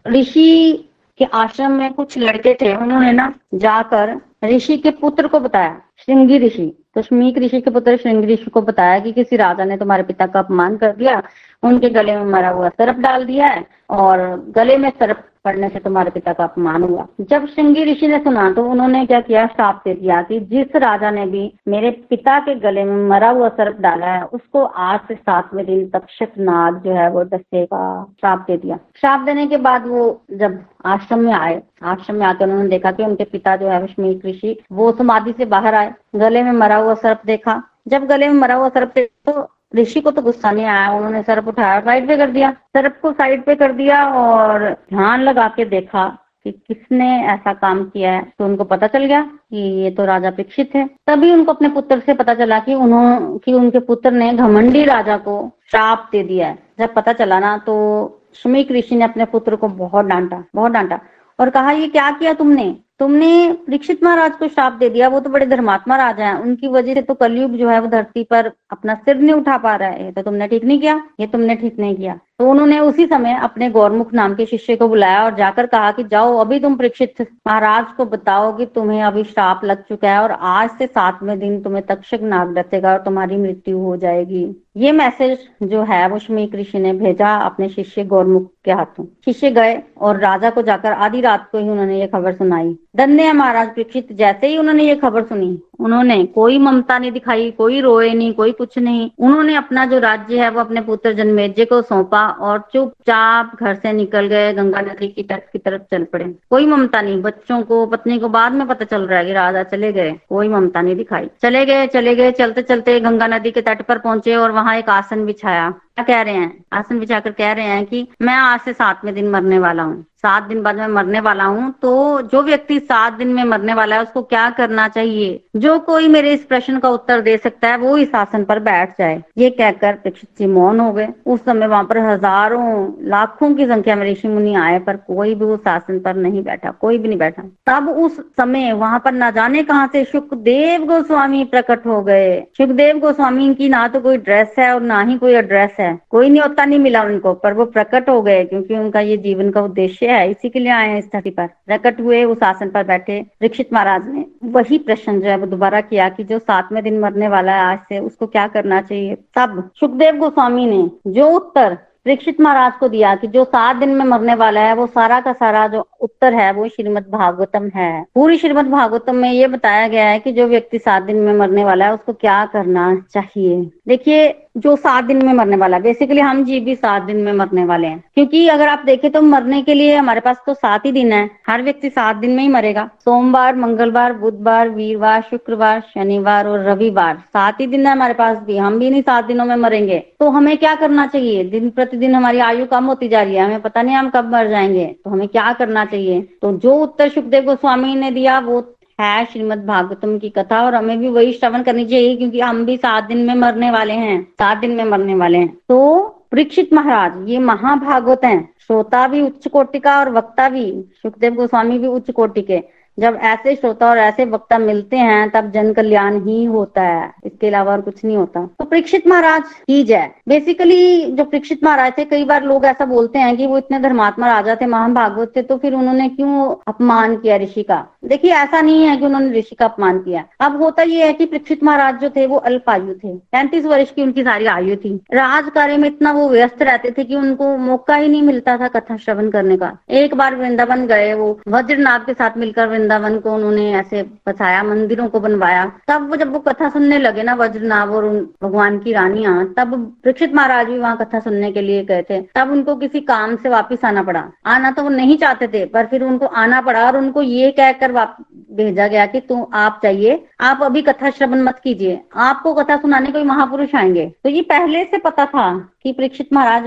ऋषि के आश्रम में कुछ लड़के थे, उन्होंने ना जाकर ऋषि के पुत्र को बताया, श्रृंगी ऋषि, तो शमीक ऋषि के पुत्र श्रृंगी ऋषि को बताया कि किसी राजा ने तुम्हारे पिता का अपमान कर दिया, उनके गले में मरा हुआ सर्प डाल दिया है और गले में सर्प पड़ने से तुम्हारे पिता का अपमान हुआ। जब श्रृंगी ऋषि ने सुना तो उन्होंने क्या किया, श्राप दे दिया कि जिस राजा ने भी मेरे पिता के गले में मरा हुआ सर्प डाला है उसको आज से सातवें दिन तक्षक नाग जो है वो डसेगा, श्राप दे दिया। श्राप देने के बाद वो जब आश्रम में आए, आश्रम में आकर उन्होंने देखा कि उनके पिता जो है शमीक ऋषि वो समाधि से बाहर आए, गले में मरा हुआ सर्प देखा। जब गले में मरा हुआ सर्प देखा तो ऋषि को तो गुस्सा नहीं आया, उन्होंने सर्प उठाया, साइड पे कर दिया, सर्प को साइड पे कर दिया और ध्यान लगा के देखा कि किसने ऐसा काम किया है। तो उनको पता चल गया कि ये तो राजा परीक्षित है। तभी उनको अपने पुत्र से पता चला कि उन्होंने कि उनके पुत्र ने घमंडी राजा को श्राप दे दिया है। जब पता चला ना तो शमीक ऋषि ने अपने पुत्र को बहुत डांटा, बहुत डांटा और कहा ये क्या किया तुमने, तुमने परीक्षित महाराज को श्राप दे दिया, वो तो बड़े धर्मात्मा राजा हैं, उनकी वजह से तो कलयुग जो है वो धरती पर अपना सिर नहीं उठा पा रहा है, तो तुमने ठीक नहीं किया, ये तुमने ठीक नहीं किया। तो उन्होंने उसी समय अपने गौरमुख नाम के शिष्य को बुलाया और जाकर कहा कि जाओ अभी तुम परीक्षित महाराज को बताओ कि तुम्हें अभी श्राप लग चुका है और आज से सातवें दिन तुम्हें तक्षक नाग डसेगा और तुम्हारी मृत्यु हो जाएगी। ये मैसेज जो है वो शमीक ऋषि ने भेजा अपने शिष्य गौरमुख के हाथों। शिष्य गए और राजा को जाकर आधी रात को ही उन्होंने ये खबर सुनाई। धन्य है महाराज परीक्षित, जैसे ही उन्होंने ये खबर सुनी उन्होंने कोई ममता नहीं दिखाई, कोई रोए नहीं, कोई कुछ नहीं। उन्होंने अपना जो राज्य है वो अपने पुत्र जन्मेजय को सौंपा और चुपचाप घर से निकल गए, गंगा नदी की तट की तरफ चल पड़े। कोई ममता नहीं, बच्चों को पत्नी को बाद में पता चल रहा है कि राजा चले गए, कोई ममता नहीं दिखाई। चले गए चले गए चलते चलते गंगा नदी के तट पर पहुंचे और वहाँ एक आसन बिछाया। क्या कह रहे हैं, आसन बिछाकर कह रहे हैं कि मैं आज से सातवें दिन मरने वाला हूँ, सात दिन बाद मैं मरने वाला हूँ। तो जो व्यक्ति सात दिन में मरने वाला है उसको क्या करना चाहिए? जो कोई मेरे इस प्रश्न का उत्तर दे सकता है वो इस आसन पर बैठ जाए। ये कहकर परीक्षित जी मौन हो गए। उस समय वहां पर हजारों लाखों की संख्या में ऋषि मुनि आए पर कोई भी उस आसन पर नहीं बैठा, कोई भी नहीं बैठा। तब उस समय वहां पर न जाने कहाँ से सुखदेव गोस्वामी प्रकट हो गए। सुखदेव गोस्वामी की ना तो कोई ड्रेस है और ना ही कोई एड्रेस है, कोई न्योता नहीं मिला उनको, पर वो प्रकट हो गए क्योंकि उनका ये जीवन का उद्देश्य है, इसी के लिए आए हैं इस धरती पर। प्रकट हुए, उस आसन पर बैठे। परीक्षित महाराज ने वही प्रश्न जो है वो दोबारा किया कि जो सातवें दिन मरने वाला है आज से उसको क्या करना चाहिए। तब सुखदेव गोस्वामी ने जो उत्तर परीक्षित महाराज को दिया कि जो सात दिन में मरने वाला है वो सारा का सारा जो उत्तर है वो श्रीमद्भागवतम है। पूरी श्रीमद्भागवतम में ये बताया गया है कि जो व्यक्ति सात दिन में मरने वाला है उसको क्या करना चाहिए। देखिए, जो सात दिन में मरने वाला, बेसिकली हम जी भी सात दिन में मरने वाले हैं, क्योंकि अगर आप देखें तो मरने के लिए हमारे पास तो सात ही दिन है। हर व्यक्ति सात दिन में ही मरेगा। सोमवार, मंगलवार, बुधवार, वीरवार, शुक्रवार, शनिवार और रविवार, सात ही दिन है हमारे पास भी। हम भी इन्हीं सात दिनों में मरेंगे। तो हमें क्या करना चाहिए? दिन प्रतिदिन हमारी आयु कम होती जा रही है, हमें पता नहीं हम कब मर जाएंगे, तो हमें क्या करना चाहिए? तो जो उत्तर सुखदेव गोस्वामी ने दिया वो है श्रीमद् भागवतम की कथा, और हमें भी वही श्रवण करनी चाहिए क्योंकि हम भी सात दिन में मरने वाले हैं, सात दिन में मरने वाले हैं। तो परीक्षित महाराज ये महाभागवत हैं, श्रोता भी उच्च कोटि का और वक्ता भी, सुखदेव गोस्वामी भी उच्च कोटि के। जब ऐसे श्रोता और ऐसे वक्ता मिलते हैं तब जन कल्याण ही होता है, इसके अलावा और कुछ नहीं होता। तो परीक्षित महाराज की जय। बेसिकली जो परीक्षित महाराज थे, कई बार लोग ऐसा बोलते हैं कि वो इतने धर्मात्मा राजा थे, महाभागवत थे, तो फिर उन्होंने क्यों अपमान किया ऋषि का। देखिए, ऐसा नहीं है कि उन्होंने ऋषि का अपमान किया। अब होता ये है कि परीक्षित महाराज जो थे वो अल्पायु थे, पैंतीस वर्ष की उनकी सारी आयु थी। राज कार्य में इतना वो व्यस्त रहते थे कि उनको मौका ही नहीं मिलता था कथा श्रवण करने का। एक बार वृंदावन गए, वो वज्रनाभ के साथ मिलकर वृंदावन को उन्होंने ऐसे बसाया, मंदिरों को बनवाया। तब वो जब वो कथा सुनने लगे ना, वज्रनाभ और भगवान की रानियां, तब परीक्षित महाराज भी वहाँ कथा सुनने के लिए गए थे। तब उनको किसी काम से वापस आना पड़ा। आना तो वो नहीं चाहते थे पर फिर उनको आना पड़ा और उनको ये कहकर भेजा गया कि तुम आप चाहिए, आप अभी कथा श्रवण मत कीजिए, आपको कथा सुनाने कोई महापुरुष आएंगे। तो ये पहले से पता था कि परीक्षित महाराज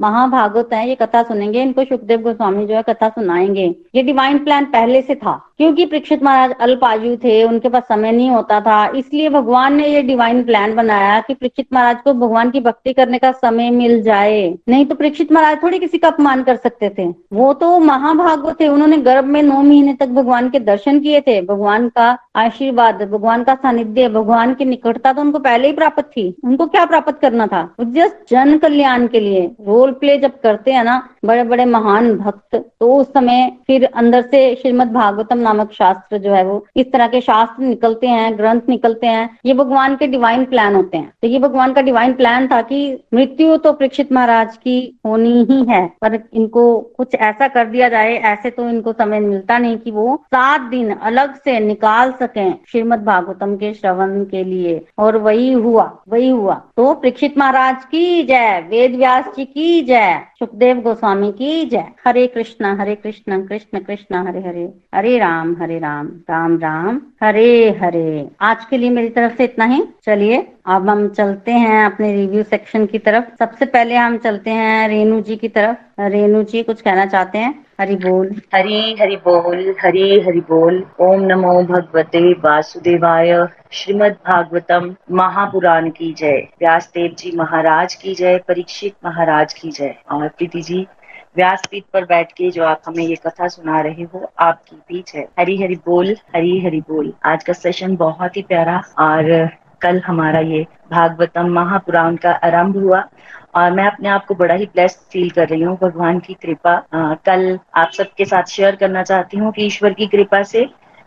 महाभागवत हैं, ये कथा सुनेंगे, इनको सुखदेव गोस्वामी जो है कथा सुनाएंगे। ये डिवाइन प्लान पहले से था। क्योंकि परीक्षित महाराज अल्पायु थे, उनके पास समय नहीं होता था, इसलिए भगवान ने ये डिवाइन प्लान बनाया कि परीक्षित महाराज को भगवान की भक्ति करने का समय मिल जाए। नहीं तो परीक्षित महाराज थोड़ी किसी का अपमान कर सकते थे। वो तो महाभागवत थे, उन्होंने गर्भ में नौ महीने तक भगवान के दर्शन किए थे। भगवान का आशीर्वाद, भगवान का सानिध्य, भगवान की निकटता तो उनको पहले ही प्राप्त थी। उनको क्या प्राप्त करना था? जस्ट जन कल्याण के लिए रोल प्ले जब करते हैं ना बड़े बड़े महान भक्त, तो उस समय फिर अंदर से श्रीमद् भागवतम नामक शास्त्र जो है वो, इस तरह के शास्त्र निकलते हैं, ग्रंथ निकलते हैं। ये भगवान के डिवाइन प्लान होते हैं। तो ये भगवान का डिवाइन प्लान था कि मृत्यु तो परीक्षित महाराज की होनी ही है, पर इनको कुछ ऐसा कर दिया जाए, ऐसे तो इनको समय मिलता नहीं कि वो सात दिन अलग से निकाल सकें श्रीमद् भागवतम के श्रवण के लिए। और वही हुआ, वही हुआ। तो परीक्षित महाराज की जय, वेद व्यास जी की जय, सुखदेव गोस्वामी की जय। हरे कृष्णा हरे कृष्णा कृष्ण कृष्णा हरे हरे, हरे राम हरे राम राम राम हरे हरे। आज के लिए मेरी तरफ से इतना ही। चलिए अब हम चलते हैं अपने रिव्यू सेक्शन की तरफ। सबसे पहले हम चलते हैं रेणु जी की तरफ। रेणु जी कुछ कहना चाहते हैं? हरि बोल, हरी हरि बोल, हरी हरि बोल। ओम नमो भगवते वासुदेवाय। श्रीमद् भागवतम महापुराण की जय। व्यासदेव जी महाराज की जय। परीक्षित महाराज की जय। और प्रीति जी, व्यासपीठ पर बैठ के जो आप हमें ये कथा सुना रहे हो, आपकी भी जय। हरी हरि बोल, हरी हरि बोल। आज का सेशन बहुत ही प्यारा, और कल हमारा ये भागवतम महापुराण का आरंभ हुआ और मैं अपने आप को बड़ा ही ब्लेस्ड फील कर रही हूँ भगवान की कृपा। आ, कल आप सबके साथ शेयर करना चाहती हूँ कि ईश्वर की कृपा से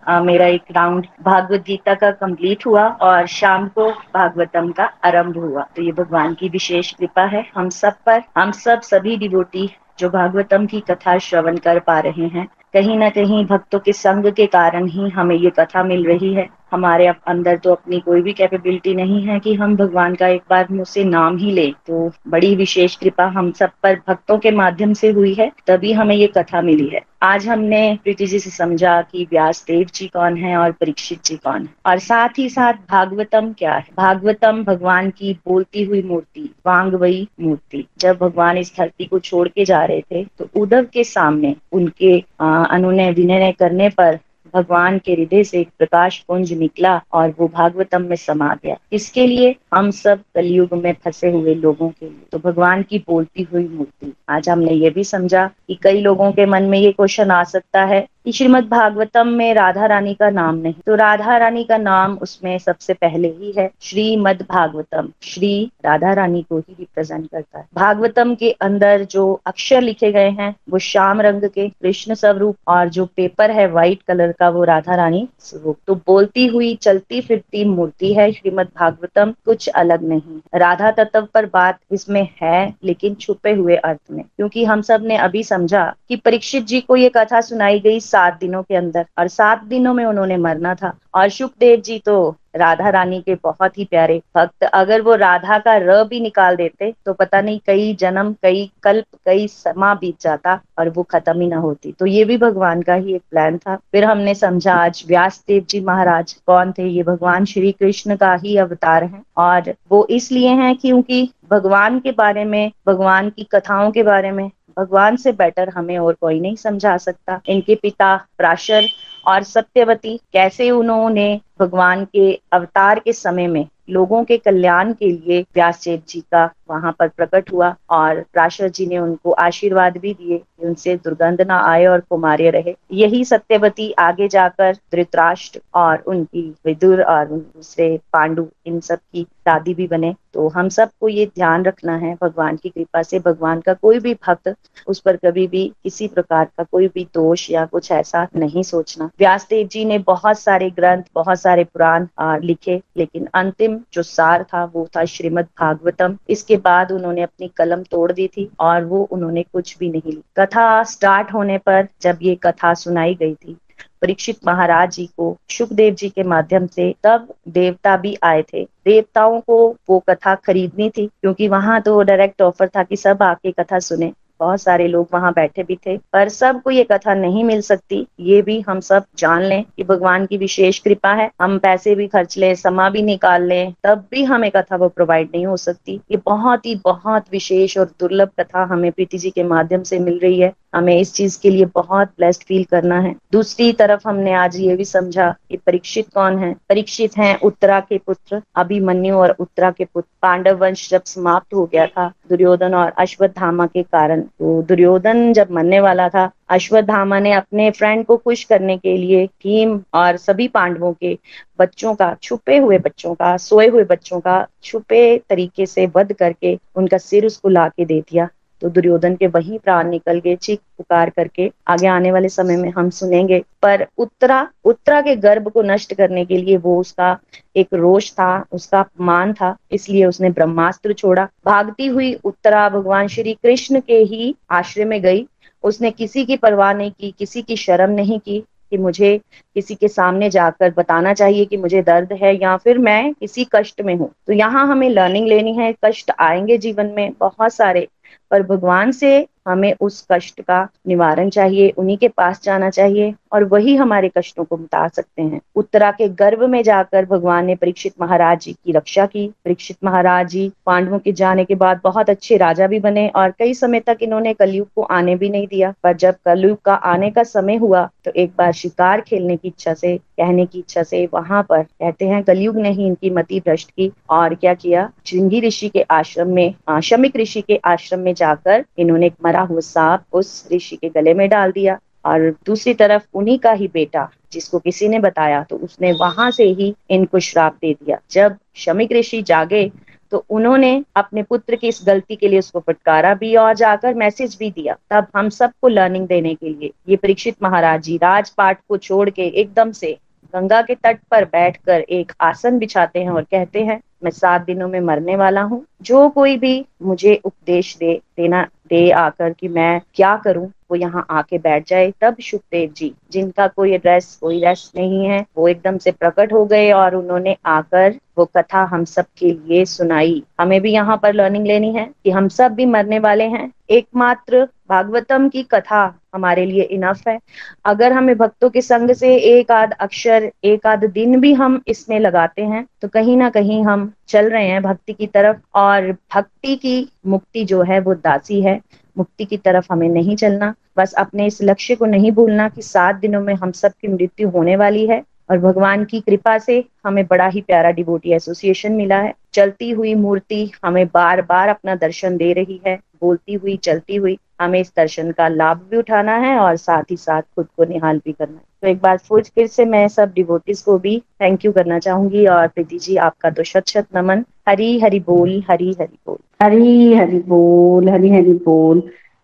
आ, मेरा एक राउंड भागवदगीता का कंप्लीट हुआ और शाम को भागवतम का आरंभ हुआ। तो ये भगवान की विशेष कृपा है हम सब पर। हम सब सभी डिवोटी जो भागवतम की कथा श्रवण कर पा रहे हैं, कहीं ना कहीं भक्तों के संग के कारण ही हमें ये कथा मिल रही है। हमारे अंदर तो अपनी कोई भी कैपेबिलिटी नहीं है कि हम भगवान का एक बार मुंह से नाम ही लें। तो बड़ी विशेष कृपा हम सब पर भक्तों के माध्यम से हुई है, तभी हमें ये कथा मिली है। आज हमने प्रीति जी से समझा कि व्यासदेव जी कौन है और परीक्षित जी कौन है, और साथ ही साथ भागवतम क्या है। भागवतम भगवान की बोलती हुई मूर्ति, वांगमयी मूर्ति। जब भगवान इस धरती को छोड़ के जा रहे थे तो उद्धव के सामने उनके अनुनय विनय करने पर भगवान के हृदय से एक प्रकाश पुंज निकला और वो भागवतम में समा गया। इसके लिए हम सब कलयुग में फंसे हुए लोगों के लिए तो भगवान की बोलती हुई मूर्ति। आज हमने ये भी समझा कि कई लोगों के मन में ये क्वेश्चन आ सकता है कि श्रीमद् भागवतम में राधा रानी का नाम नहीं, तो राधा रानी का नाम उसमें सबसे पहले ही है। श्रीमद् भागवतम, श्री राधा रानी को ही रिप्रेजेंट करता है। भागवतम के अंदर जो अक्षर लिखे गए हैं वो श्याम रंग के कृष्ण स्वरूप, और जो पेपर है व्हाइट कलर का वो राधा रानी स्वरूप। तो बोलती हुई चलती फिरती मूर्ति है श्रीमद् भागवतम, कुछ अलग नहीं। राधा तत्व पर बात इसमें है लेकिन छुपे हुए अर्थ में, क्योंकि हम सब ने अभी समझा कि परीक्षित जी को ये कथा सुनाई गई सात दिनों के अंदर और सात दिनों में उन्होंने मरना था। और सुखदेव जी तो राधा रानी के बहुत ही प्यारे भक्त, अगर वो राधा का र भी निकाल देते तो पता नहीं कई जन्म, कई कल्प, कई समा बीत जाता और वो खत्म ही ना होती। तो ये भी भगवान का ही एक प्लान था। फिर हमने समझा आज व्यासदेव जी महाराज कौन थे। ये भगवान श्री कृष्ण का ही अवतार हैं, और वो इसलिए हैं क्योंकि भगवान के बारे में, भगवान की कथाओं के बारे में भगवान से बेटर हमें और कोई नहीं समझा सकता। इनके पिता पराशर और सत्यवती, कैसे उन्होंने भगवान के अवतार के समय में लोगों के कल्याण के लिए व्यासदेव जी का वहां पर प्रकट हुआ और पराशर जी ने उनको आशीर्वाद भी दिए कि उनसे दुर्गंध ना आए और कुमार्य रहे। यही सत्यवती आगे जाकर धृतराष्ट्र और उनकी विदुर और दूसरे पांडु, इन सब की दादी भी बने। तो हम सबको ये ध्यान रखना है भगवान की कृपा से भगवान का कोई भी भक्त, उस पर कभी भी किसी प्रकार का कोई भी दोष या कुछ ऐसा नहीं सोचना। व्यासदेव जी ने बहुत सारे ग्रंथ, बहुत सारे पुराण लिखे, लेकिन अंतिम जो सार था वो था श्रीमद् भागवतम। इसके बाद उन्होंने अपनी कलम तोड़ दी थी और वो उन्होंने कुछ भी नहीं लिखा। कथा स्टार्ट होने पर जब ये कथा सुनाई गई थी परीक्षित महाराज जी को सुखदेव जी के माध्यम से, तब देवता भी आए थे। देवताओं को वो कथा खरीदनी थी क्योंकि वहां तो डायरेक्ट ऑफर था कि सब आके कथा सुने। बहुत सारे लोग वहां बैठे भी थे, पर सबको ये कथा नहीं मिल सकती। ये भी हम सब जान लें कि भगवान की विशेष कृपा है। हम पैसे भी खर्च लें, समा भी निकाल लें, तब भी हमें कथा वो प्रोवाइड नहीं हो सकती। ये बहुत ही बहुत विशेष और दुर्लभ कथा हमें प्रीति जी के माध्यम से मिल रही है। हमें इस चीज के लिए बहुत ब्लेस्ड फील करना है। दूसरी तरफ हमने आज ये भी समझा कि परीक्षित कौन है। परीक्षित हैं उत्तरा के पुत्र अभिमन्यु और उत्तरा के पुत्र। पांडव वंश जब समाप्त हो गया था दुर्योधन और अश्वत्थामा के कारण, तो दुर्योधन जब मरने वाला था, अश्वत्थामा ने अपने फ्रेंड को खुश करने के लिए भीम और सभी पांडवों के बच्चों का, छुपे हुए बच्चों का, सोए हुए बच्चों का छुपे तरीके से वध करके उनका सिर उसको लाके दे दिया। तो दुर्योधन के वही प्राण निकल गए चीख पुकार करके। आगे आने वाले समय में हम सुनेंगे। पर उत्तरा उत्तरा के गर्भ को नष्ट करने के लिए वो, उसका एक रोष था, उसका अपमान था, इसलिए उसने ब्रह्मास्त्र छोड़ा। भागती हुई उत्तरा भगवान श्री कृष्ण के ही आश्रय में गई। उसने किसी की परवाह नहीं की, किसी की शर्म नहीं की कि मुझे किसी के सामने जाकर बताना चाहिए कि मुझे दर्द है या फिर मैं किसी कष्ट में हूँ। तो यहाँ हमें लर्निंग लेनी है। कष्ट आएंगे जीवन में बहुत सारे, पर भगवान से हमें उस कष्ट का निवारण चाहिए, उन्हीं के पास जाना चाहिए और वही हमारे कष्टों को मिटा सकते हैं। उत्तरा के गर्भ में जाकर भगवान ने परीक्षित महाराज जी की रक्षा की। परीक्षित महाराज जी पांडवों के जाने के बाद बहुत अच्छे राजा भी बने और कई समय तक इन्होंने कलयुग को आने भी नहीं दिया। पर जब कलयुग का आने का समय हुआ तो एक बार शिकार खेलने की इच्छा से, कहने की इच्छा से वहां पर, कहते हैं कलयुग ने ही इनकी मति भ्रष्ट की और क्या किया, शृंगी ऋषि के आश्रम में, शमीक ऋषि के आश्रम में जाकर इन्होंने एक मरा हुआ सांप उस ऋषि के गले में डाल दिया। और दूसरी तरफ उन्हीं का ही बेटा, जिसको किसी ने बताया, तो उसने वहां से ही इनको श्राप दे दिया। जब शमीक ऋषि जागे तो उन्होंने अपने पुत्र की इस गलती के लिए उसको फटकारा भी और जाकर मैसेज भी दिया। तब हम सबको लर्निंग देने के लिए ये परीक्षित महाराज जी राजपाट को छोड़ के एकदम से गंगा के तट पर बैठकर एक आसन बिछाते हैं और कहते हैं, मैं सात दिनों में मरने वाला हूँ, जो कोई भी मुझे उपदेश दे देना दे आकर कि मैं क्या करूं, वो यहाँ आके बैठ जाए। तब सुखदेव जी जिनका कोई एड्रेस कोई रेस नहीं है, वो एकदम से प्रकट हो गए और उन्होंने आकर वो कथा हम सब के लिए सुनाई। हमें भी यहाँ पर लर्निंग लेनी है कि हम सब भी मरने वाले हैं। एकमात्र भागवतम की कथा हमारे लिए इनफ है। अगर हमें भक्तों के संग से एक आध अक्षर एक आध दिन भी हम इसमें लगाते हैं तो कहीं ना कहीं हम चल रहे हैं भक्ति की तरफ, और भक्ति की मुक्ति जो है वो दासी है। मुक्ति की तरफ हमें नहीं चलना। बस अपने इस लक्ष्य को नहीं भूलना कि सात दिनों में हम सब की मृत्यु होने वाली है, और भगवान की कृपा से हमें बड़ा ही प्यारा डिवोटी एसोसिएशन मिला है। चलती हुई मूर्ति हमें बार बार अपना दर्शन दे रही है, बोलती हुई चलती हुई। हमें इस दर्शन का लाभ भी उठाना है और साथ ही साथ खुद को निहाल भी करना है। तो एक बार फिर से मैं सब डिवोटीज को भी थैंक यू करना चाहूंगी। और प्रीति जी आपका तो शत शत नमन। हरी हरि बोल, हरी हरि बोल, हरी हरि बोल, हरी हरि बोल।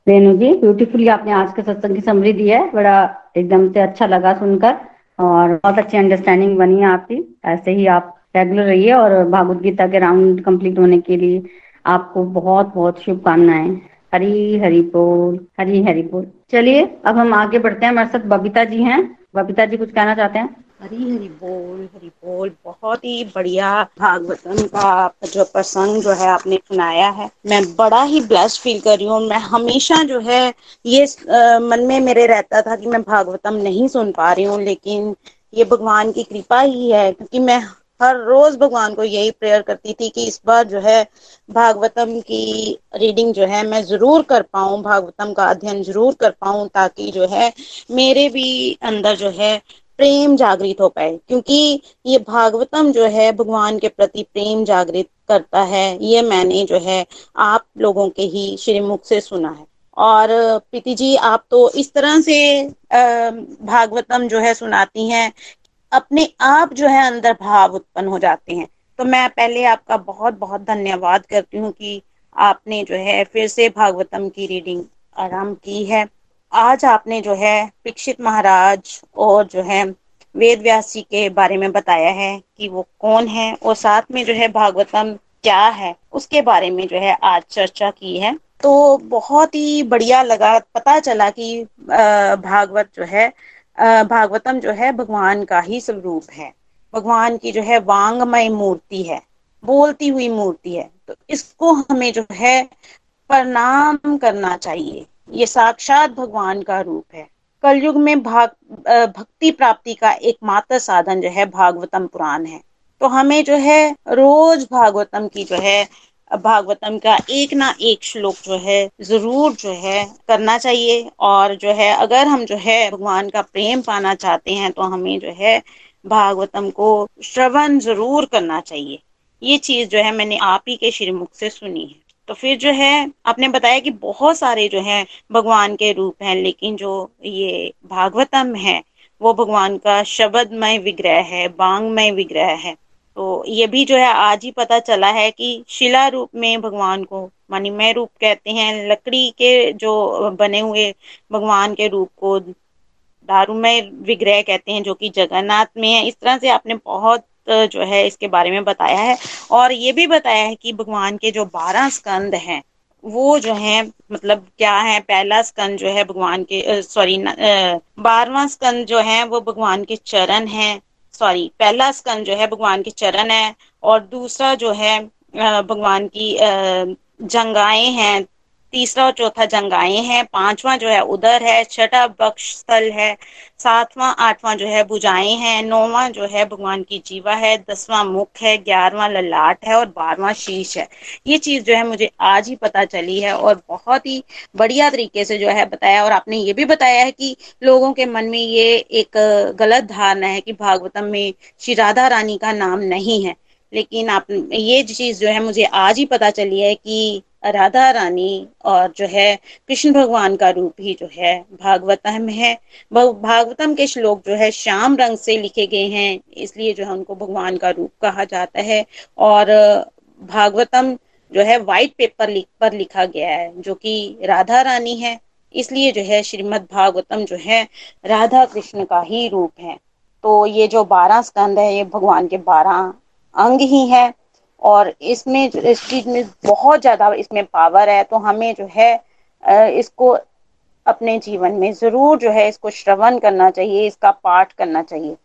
रेणु जी ब्यूटीफुली आपने आज के सत्संग की समरी दी है, बड़ा एकदम से अच्छा लगा सुनकर, और बहुत अच्छी अंडरस्टैंडिंग बनी है आपकी। ऐसे ही आप रेगुलर रहिए, और भागवत गीता के राउंड कंप्लीट होने के लिए आपको बहुत बहुत शुभकामनाएं। हरी हरि बोल, हरी हरि बोल। चलिए अब हम आगे बढ़ते हैं। हमारे साथ बबीता जी हैं। बबीता जी कुछ कहना चाहते हैं? हरी हरि बोल, हरि बोल। बहुत ही बढ़िया भागवतम का जो प्रसंग जो है आपने सुनाया है, मैं बड़ा ही ब्लेस्ड फील कर रही हूँ। मैं हमेशा जो है ये आ, मन में मेरे रहता था कि मैं भागवतम नहीं सुन पा रही हूँ, लेकिन ये भगवान की कृपा ही है, क्योंकि मैं हर रोज भगवान को यही प्रेयर करती थी कि इस बार जो है भागवतम की रीडिंग जो है मैं जरूर कर पाऊँ, भागवतम का अध्ययन जरूर कर पाऊँ, ताकि जो है मेरे भी अंदर जो है प्रेम जागृत हो पाए। क्योंकि ये भागवतम जो है भगवान के प्रति प्रेम जागृत करता है। ये मैंने जो है आप लोगों के ही श्रीमुख से सुना है। और प्रीति जी आप तो इस तरह से भागवतम जो है सुनाती हैं, अपने आप जो है अंदर भाव उत्पन्न हो जाते हैं। तो मैं पहले आपका बहुत बहुत धन्यवाद करती हूँ कि आपने जो है फिर से भागवतम की रीडिंग आरम्भ की है। आज आपने जो है परीक्षित महाराज और जो है वेद व्यास जी के बारे में बताया है कि वो कौन है, और साथ में जो है भागवतम क्या है उसके बारे में जो है आज चर्चा की है। तो बहुत ही बढ़िया लगा, पता चला कि भागवत जो है भागवतम जो है भगवान का ही स्वरूप है, भगवान की जो है वांगमय मूर्ति है, बोलती हुई मूर्ति है। तो इसको हमें जो है प्रणाम करना चाहिए। ये साक्षात भगवान का रूप है। कलयुग में भाग भक्ति प्राप्ति का एकमात्र साधन जो है भागवतम पुराण है। तो हमें जो है रोज भागवतम की जो है भागवतम का एक ना एक श्लोक जो है जरूर जो है करना चाहिए। और जो है अगर हम जो है भगवान का प्रेम पाना चाहते हैं तो हमें जो है भागवतम को श्रवण जरूर करना चाहिए। ये चीज जो है मैंने आप ही के श्रीमुख से सुनी है। तो फिर जो है आपने बताया कि बहुत सारे जो है भगवान के रूप हैं, लेकिन जो ये भागवतम है वो भगवान का शब्दमय विग्रह है, बांगमय विग्रह है। तो ये भी जो है आज ही पता चला है कि शिला रूप में भगवान को मणिमय रूप कहते हैं, लकड़ी के जो बने हुए भगवान के रूप को दारुमय विग्रह कहते हैं, जो कि जगन्नाथ में है। इस तरह से आपने बहुत जो है इसके बारे में बताया है, और ये भी बताया है कि भगवान के जो बारह स्कंद हैं वो जो है मतलब क्या है। पहला स्कंद जो है भगवान के सॉरी बारहवां स्कंद जो है वो भगवान के चरण हैं, सॉरी पहला स्कंद जो है भगवान के चरण है, और दूसरा जो है भगवान की जंगाएं हैं, तीसरा और चौथा जंगाएं हैं, पांचवा जो है उदर है, छठा बक्ष स्थल है, सातवां आठवां जो है भुजाएं हैं, नौवां जो है भगवान की जीवा है, दसवां मुख है, ग्यारहवां ललाट है और बारहवां शीश है। ये चीज जो है मुझे आज ही पता चली है, और बहुत ही बढ़िया तरीके से जो है बताया। और आपने ये भी बताया है कि लोगों के मन में ये एक गलत धारणा है कि भागवतम में श्री राधा रानी का नाम नहीं है, लेकिन आप ये चीज जो है मुझे आज ही पता चली है कि राधा रानी और जो है कृष्ण भगवान का रूप ही जो है भागवतम है। भागवतम के श्लोक जो है श्याम रंग से लिखे गए हैं, इसलिए जो है उनको भगवान का रूप कहा जाता है। और भागवतम जो है वाइट पेपर लिख पर लिखा गया है, जो कि राधा रानी है, इसलिए जो है श्रीमद् भागवतम जो है राधा कृष्ण का ही रूप है। तो ये जो बारह स्कंद है ये भगवान के बारह अंग ही है, और इसमें इस चीज में बहुत ज्यादा इसमें पावर है। तो हमें जो है इसको अपने जीवन में जरूर जो है इसको श्रवण करना चाहिए, इसका पाठ करना चाहिए।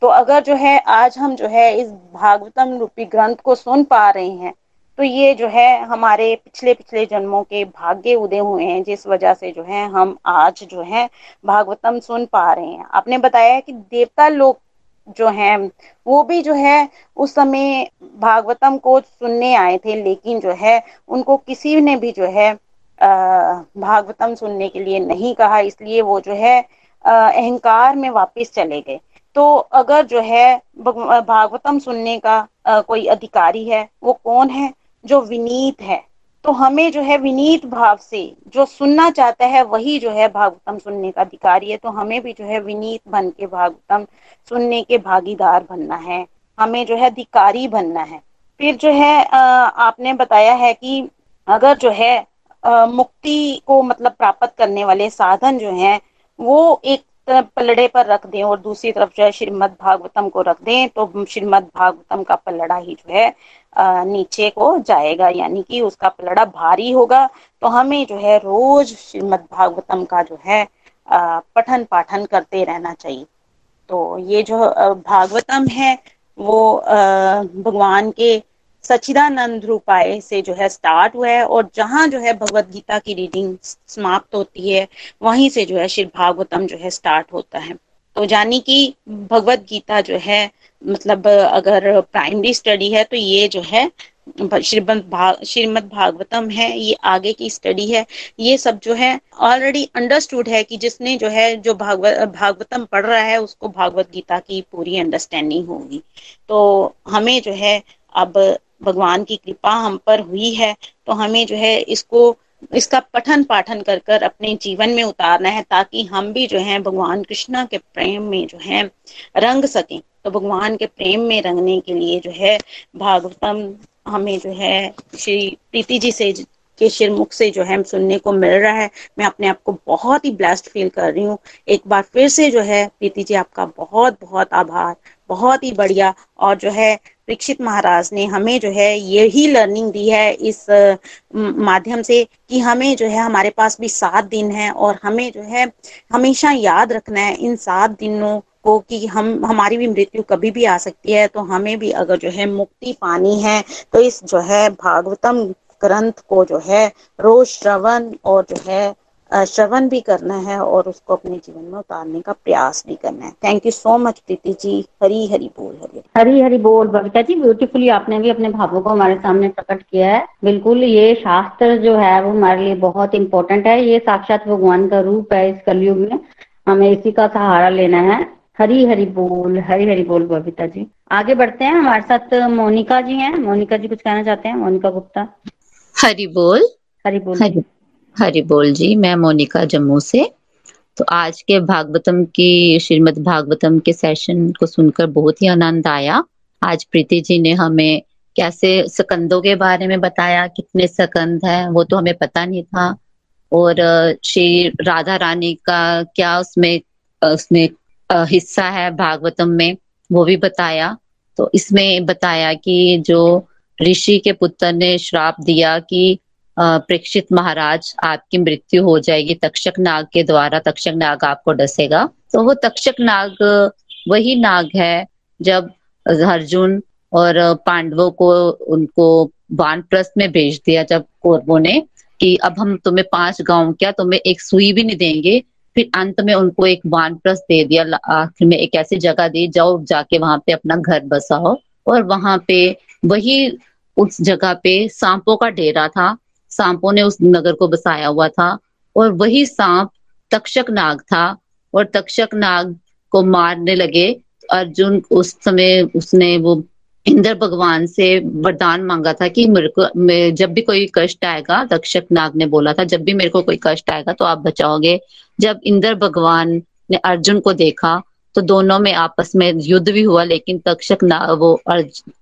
तो अगर जो है आज हम जो है इस भागवतम रूपी ग्रंथ को सुन पा रहे हैं, तो ये जो है हमारे पिछले पिछले जन्मों के भाग्य उदय हुए हैं, जिस वजह से जो है हम आज जो है भागवतम सुन पा रहे हैं। आपने बताया कि देवता लोग जो हैं वो भी जो है उस समय भागवतम को सुनने आए थे, लेकिन जो है उनको किसी ने भी जो है भागवतम सुनने के लिए नहीं कहा, इसलिए वो जो है अहंकार में वापस चले गए। तो अगर जो है भागवतम सुनने का आ, कोई अधिकारी है, वो कौन है? जो विनीत है। तो हमें जो है विनीत भाव से जो सुनना चाहता है वही जो है भागवतम सुनने का अधिकारी है। तो हमें भी जो है विनीत बन के भागवतम सुनने के भागीदार बनना है, हमें जो है अधिकारी बनना है। फिर जो है आ, आपने बताया है कि अगर जो है आ, मुक्ति को मतलब प्राप्त करने वाले साधन जो है वो एक पलड़े पर रख दें और दूसरी तरफ जो है श्रीमद् भागवतम को रख दें, तो श्रीमद् भागवतम का पलड़ा ही जो है नीचे को जाएगा, यानी कि उसका पलड़ा भारी होगा। तो हमें जो है रोज श्रीमद् भागवतम का जो है पठन पाठन करते रहना चाहिए। तो ये जो भागवतम है वो भगवान के सच्चिदानंद रूपाय से जो है स्टार्ट हुआ है, और जहाँ जो है भगवदगीता की रीडिंग समाप्त होती है वहीं से जो है श्री भागवतम जो है स्टार्ट होता है। तो जानी कि भगवदगीता जो है मतलब अगर प्राइमरी स्टडी है तो ये जो है श्रीमद् भागवतम है, ये आगे की स्टडी है। ये सब जो है ऑलरेडी अंडरस्टूड है कि जिसने जो है जो भागवत भागवतम पढ़ रहा है उसको भागवत गीता की पूरी अंडरस्टैंडिंग होगी। तो हमें जो है अब भगवान की कृपा हम पर हुई है, तो हमें जो है इसको इसका पठन पाठन कर कर अपने जीवन में उतारना है, ताकि हम भी जो है भगवान कृष्णा के प्रेम में जो है रंग सकें। तो भगवान के प्रेम में रंगने के लिए जो है भागवतम हमें जो है श्री प्रीति जी से के शिरमुख से जो है सुनने को मिल रहा है। मैं अपने आप को बहुत ही ब्लेस्ड फील कर रही हूँ। एक बार फिर से जो है प्रीति जी आपका बहुत बहुत आभार, बहुत ही बढ़िया। और जो है परीक्षित महाराज ने हमें जो है यही लर्निंग दी है इस माध्यम से कि हमें जो है हमारे पास भी सात दिन है और हमें जो है हमेशा याद रखना है इन सात दिनों को कि हम हमारी भी मृत्यु कभी भी आ सकती है। तो हमें भी अगर जो है मुक्ति पानी है तो इस जो है भागवतम ग्रंथ को जो है रोज श्रवण और जो है श्रवण भी करना है और उसको अपने जीवन में उतारने का प्रयास भी करना है। Thank you so much Preeti ji. Hari Hari बोल। हरी हरी हरी बोल। बबीता जी ब्यूटीफुली आपने भी अपने भावों को हमारे सामने प्रकट किया है। बिल्कुल ये शास्त्र जो है वो हमारे लिए बहुत इंपॉर्टेंट है। ये साक्षात भगवान का रूप है। इस कलयुग में हमें इसी का सहारा लेना है। हरी हरी बोल। हरी हरी बोल बबीता जी। आगे बढ़ते हैं। हमारे साथ मोनिका जी हैं। मोनिका जी कुछ कहना चाहते हैं? मोनिका गुप्ता। हरी बोल। हरी बोल। हरी, हरी बोल जी। मैं मोनिका जम्मू से। तो आज के भागवतम की श्रीमद् भागवतम के सेशन को सुनकर बहुत ही आनंद आया। आज प्रीति जी ने हमें कैसे सकंदों के बारे में बताया, कितने सकंद हैं वो तो हमें पता नहीं था, और श्री राधा रानी का क्या उसमें उसमें हिस्सा है भागवतम में वो भी बताया। तो इसमें बताया कि जो ऋषि के पुत्र ने श्राप दिया कि परीक्षित महाराज आपकी मृत्यु हो जाएगी तक्षक नाग के द्वारा, तक्षक नाग आपको डसेगा। तो वो तक्षक नाग वही नाग है जब अर्जुन और पांडवों को उनको वानप्रस्थ में भेज दिया जब कौरवों ने कि अब हम तुम्हें पांच गांव क्या तुम्हें एक सुई भी नहीं देंगे। फिर अंत में उनको एक वानप्रस्थ दे दिया, आखिर में एक ऐसी जगह दी जाओ जाके वहां पे अपना घर बसाओ। और वहां पे वही उस जगह पे सांपों का डेरा था, सांपों ने उस नगर को बसाया हुआ था, और वही सांप तक्षक नाग था। और तक्षक नाग को मारने लगे अर्जुन। उस समय उसने वो इंद्र भगवान से वरदान मांगा था कि मेरे को जब भी कोई कष्ट आएगा, तक्षक नाग ने बोला था जब भी मेरे को कोई कष्ट आएगा तो आप बचाओगे। जब इंद्र भगवान ने अर्जुन को देखा तो दोनों में आपस में युद्ध भी हुआ, लेकिन तक्षक नाग वो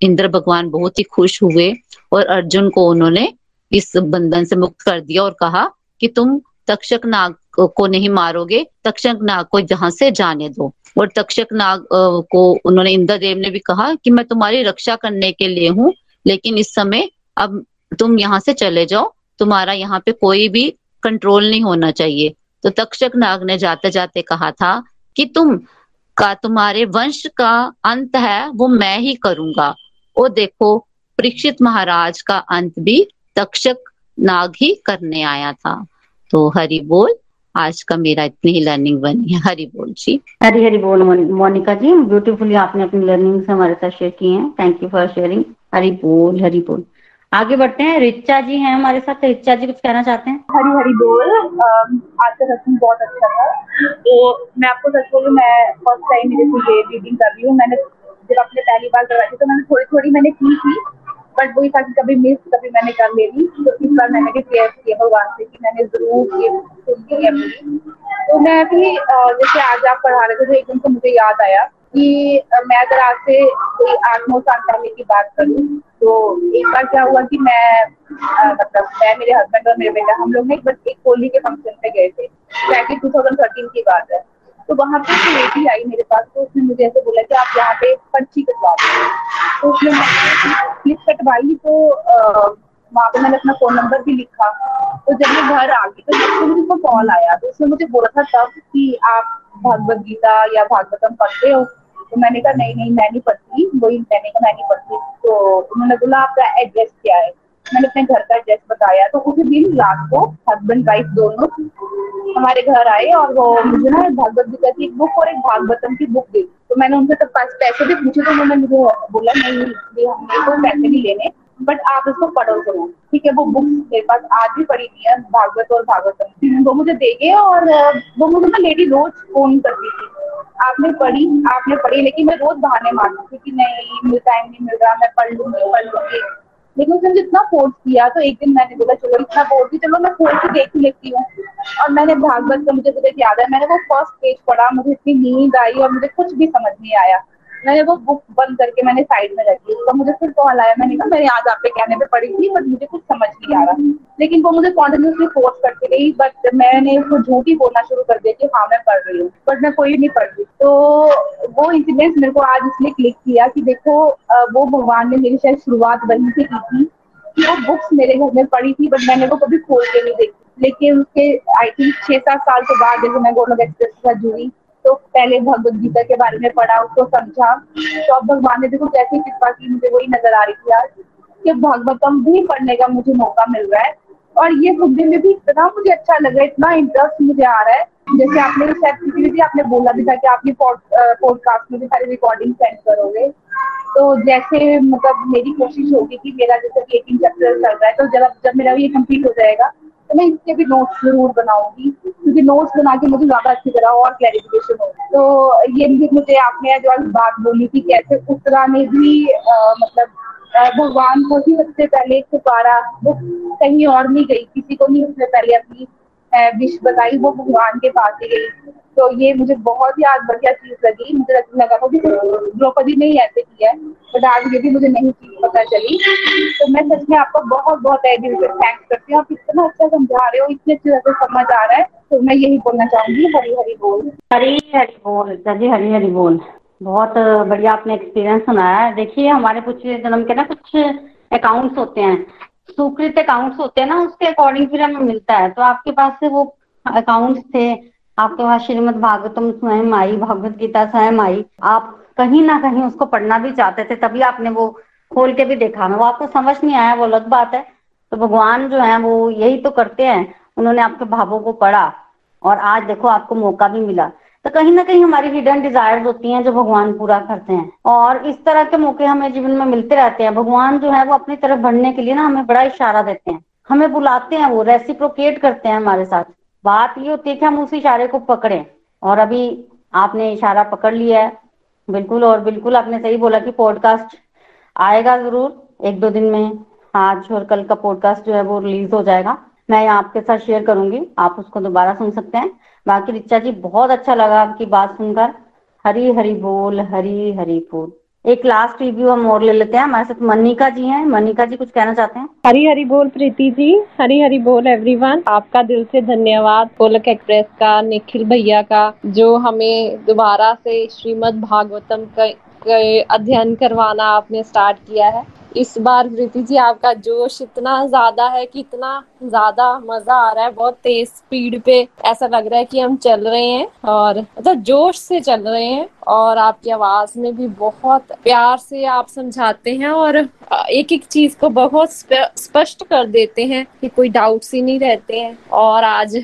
इंद्र भगवान बहुत ही खुश हुए और अर्जुन को उन्होंने इस बंधन से मुक्त कर दिया और कहा कि तुम तक्षक नाग को नहीं मारोगे, तक्षक नाग को जहां से जाने दो। और तक्षक नाग को उन्होंने इंद्रदेव ने भी कहा कि मैं तुम्हारी रक्षा करने के लिए हूँ, लेकिन इस समय अब तुम यहाँ से चले जाओ, तुम्हारा यहाँ पे कोई भी कंट्रोल नहीं होना चाहिए। तो तक्षक नाग ने जाते जाते कहा था कि तुम का तुम्हारे वंश का अंत है वो मैं ही करूंगा। और देखो परीक्षित महाराज का अंत भी तक्षक नाग ही करने आया था। तो हरि बोल, आज का मेरा इतनी ही लर्निंग बनी है। हरि बोल जी, हरि हरि बोल। मोनिका जी, ब्यूटीफुली आपने अपनी लर्निंग्स हमारे साथ शेयर की हैं, thank you for sharing. Hari बोल, हरि बोल। आगे बढ़ते हैं, रिचा जी हैं हमारे साथ। रिचा जी कुछ कहना चाहते हैं? हरि हरि बोल। आज का सेशन बहुत अच्छा था। तो मैं आपको सच बोलूं, मैं फर्स्ट टाइम मेरे से ये रीडिंग कर रही हूँ। मैंने जब अपने पहली बार करवाई थी तो मैंने थोड़ी थोड़ी मैंने की थी, बट वही था कि कभी मिस कभी मैंने कर ले ली। तो इस बार मैंने प्रेयर किया भगवान से कि मैंने जरूर ये सुनती है। तो मैं भी जैसे आज आप पढ़ा रहे थे तो एकदम से मुझे याद आया कि मैं अगर आज से कोई आठ नौ साल पहले की बात करूं तो एक बार क्या हुआ कि मैं मतलब मैं मेरे हस्बैंड और मेरे बेटा हम लोग ने बस एक होली के फंक्शन पे गए थे, एक्चुअली टू थाउजेंड थर्टीन की बात है। तो वहाँ पे एक बेटी आई मेरे पास, तो उसने मुझे ऐसे बोला कि आप यहाँ पे पर्ची कटवा दो। तो उसने मैंने क्लिप कटवाई, तो वहाँ पे मैंने अपना फोन नंबर भी लिखा। तो जब मैं घर आ गई तो मुझे उसको कॉल आया, तो उसने मुझे बोला था तब कि आप भगवदगीता या भागवतम पढ़ते हो? तो मैंने कहा नहीं नहीं मैं नहीं पढ़ती, वही मैंने कहा मैं नहीं पढ़ती। तो उन्होंने बोला आपका एड्रेस क्या है? मैंने अपने घर का एड्रेस बताया। तो उसी दिन रात को हस्बैंड वाइफ दोनों हमारे घर आए और वो मुझे ना भागवत गीता की एक बुक और एक भागवतम की बुक दी। तो मैंने उनसे तब पैसे भी पूछे तो उन्होंने मुझे बोला नहीं हमने कोई पैसे नहीं लेने, बट आप इसको पढ़ो जरूर, ठीक है। वो बुक मेरे पास आज भी पड़ी हुई है, भागवत और भागवतम। वो मुझे दे गए और वो मुझे ना लेडी रोज फोन करती थी आपने पढ़ी आपने पढ़ी, लेकिन मैं रोज बहाने मारती थी कि नहीं टाइम नहीं मिल रहा, मैं पढ़ लूंगी पढ़ लूंगी। लेकिन उसने मुझे इतना फोर्स किया, तो एक दिन मैंने बोला चलो इतना फोर्स भी चलो मैं खोल के देख लेती हूँ। और मैंने भागवत का मुझे मुझे याद है मैंने वो फर्स्ट पेज पढ़ा, मुझे इतनी नींद आई और मुझे कुछ भी समझ नहीं आया। मैंने वो बुक बंद करके मैंने साइड में रखी। तो मुझे फिर कॉल आया, मैंने कहा मैंने आज आपके कहने पे पढ़ी थी बट मुझे कुछ समझ नहीं आ रहा। लेकिन वो मुझे कॉन्टिन्यूसली फोर्स करती रही, बट मैंने उसको झूठ ही बोलना शुरू कर दिया कि हाँ मैं पढ़ रही हूँ, बट मैं कोई नहीं पढ़ रही। तो वो इंसिडेंट मेरे को आज इसलिए क्लिक किया कि देखो वो भगवान ने मेरी शायद शुरुआत वहीं से की थी कि वो बुक्स मेरे घर में पड़ी थी बट मैंने वो कभी खोल के नहीं देखी। लेकिन उसके आई थिंक छह सात साल के बाद जैसे मैं गोलोक एक्सप्रेस के साथ जुड़ी तो पहले भगवद गीता के बारे में पढ़ा, उसको समझा। तो अब भगवान ने देखो कैसी कृपा की, मुझे वही नजर आ रही थी आज कि भागवतम भी पढ़ने का मुझे मौका मिल रहा है। और ये सुनने में भी इतना मुझे अच्छा लग रहा है, इतना इंटरेस्ट मुझे आ रहा है। जैसे आपने शायद आपने बोला भी था कि आपने पॉडकास्ट में भी सारी रिकॉर्डिंग सेंड करोगे, तो जैसे मतलब मेरी कोशिश होगी कि मेरा जैसे एटीन चैप्टर चल रहा है तो जब जब मेरा ये कम्प्लीट हो जाएगा तो मैं इसके भी नोट्स जरूर बनाऊंगी, क्योंकि नोट्स बना के मुझे ज्यादा अच्छी तरह और क्लैरिफिकेशन हो। तो ये मुझे आपने जो आज बात बोली कि कैसे उत्तरा ने भी आ, मतलब भगवान को ही सबसे पहले पुकारा, वो कहीं और नहीं गई, किसी को नहीं उसने पहले अपनी विश बताई, वो भगवान के पास ही गई। तो ये मुझे बहुत ही आज बढ़िया चीज लगी। मुझे लगा था कि द्रौपदी ने ही ऐसे किया है, बट आज ये भी मुझे नहीं चीज पता चली। तो मैं सच में आपका बहुत बहुत एडिट थैंक्स करती हूँ, आप इतना अच्छा समझा रहे हो, इतने अच्छे से समझ आ रहा है। तो मैं यही बोलना चाहूंगी, हरी हरी बोल। हरी हरी बोल जी, हरी हरी बोल। बहुत बढ़िया आपने एक्सपीरियंस सुनाया है। देखिए हमारे कुछ जन्म के ना कुछ अकाउंट्स होते हैं, स्वीकृत अकाउंट्स होते हैं ना, उसके अकॉर्डिंग फिर हमें मिलता है। तो आपके पास से वो अकाउंट्स थे, आप तो वहाँ श्रीमद भागवतम स्वयं आई, भगवत गीता स्वयं आई, आप कहीं ना कहीं उसको पढ़ना भी चाहते थे, तभी आपने वो खोल के भी देखा। वो आपको समझ नहीं आया वो अलग बात है। तो भगवान जो है वो यही तो करते हैं, उन्होंने आपके भावों को पढ़ा और आज देखो आपको मौका भी मिला। तो कहीं ना कहीं हमारी हिडन डिजायर्स होती हैं जो भगवान पूरा करते हैं, और इस तरह के मौके हमें जीवन में मिलते रहते हैं। भगवान जो है वो अपनी तरफ बढ़ने के लिए ना हमें बड़ा इशारा देते हैं, हमें बुलाते हैं, वो रेसिप्रोकेट करते हैं हमारे साथ। बात ये होती है कि हम उस इशारे को पकड़ें, और अभी आपने इशारा पकड़ लिया है बिल्कुल। और बिल्कुल आपने सही बोला कि पॉडकास्ट आएगा जरूर एक दो दिन में, आज और कल का पॉडकास्ट जो है वो रिलीज हो जाएगा, मैं आपके साथ शेयर करूंगी, आप उसको दोबारा सुन सकते हैं। बाकी रिचा जी बहुत अच्छा लगा आपकी बात सुनकर, हरी हरी बोल, हरी हरी बोल। एक लास्ट रिव्यू हम और ले लेते हैं, हमारे साथ मनिका जी हैं। मनिका जी कुछ कहना चाहते हैं? हरी हरी बोल प्रीति जी, हरी हरी बोल एवरीवन। आपका दिल से धन्यवाद गोलोक एक्सप्रेस का, निखिल भैया का, जो हमें दोबारा से श्रीमद् भागवतम का अध्ययन करवाना आपने स्टार्ट किया है। इस बार प्रीति जी आपका जोश इतना ज्यादा है कि इतना ज्यादा मजा आ रहा है, बहुत तेज स्पीड पे ऐसा लग रहा है कि हम चल रहे हैं, और मतलब जोश से चल रहे हैं। और आपकी आवाज में भी बहुत प्यार से आप समझाते हैं और एक एक चीज को बहुत स्पष्ट कर देते हैं कि कोई डाउट्स ही नहीं रहते हैं। और आज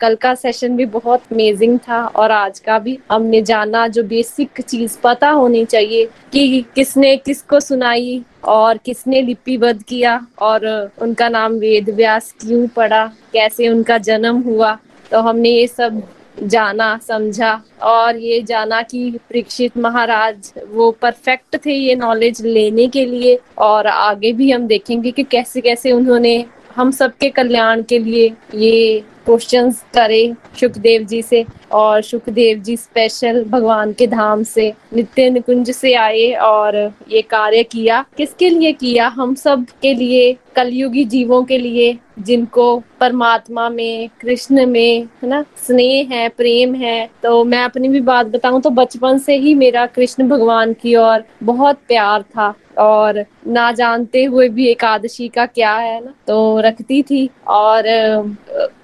कल का सेशन भी बहुत अमेजिंग था, और आज का भी हमने जाना जो बेसिक चीज पता होनी चाहिए कि किसने किसको सुनाई और किसने लिपिबद्ध किया और उनका नाम वेद व्यास क्यों पड़ा, कैसे उनका जन्म हुआ। तो हमने ये सब जाना, समझा, और ये जाना कि परीक्षित महाराज वो परफेक्ट थे ये नॉलेज लेने के लिए। और आगे भी हम देखेंगे कि कैसे कैसे उन्होंने हम सबके कल्याण के लिए ये क्वेश्चंस करे सुखदेव जी से। और सुखदेव जी स्पेशल भगवान के धाम से नित्य निकुंज से आए और ये कार्य किया। किसके लिए किया? हम सब के लिए, कलयुगी जीवों के लिए, जिनको परमात्मा में, कृष्ण में, है ना, स्नेह है, प्रेम है। तो मैं अपनी भी बात बताऊं तो बचपन से ही मेरा कृष्ण भगवान की ओर बहुत प्यार था, और ना जानते हुए भी एकादशी का क्या है ना, तो रखती थी। और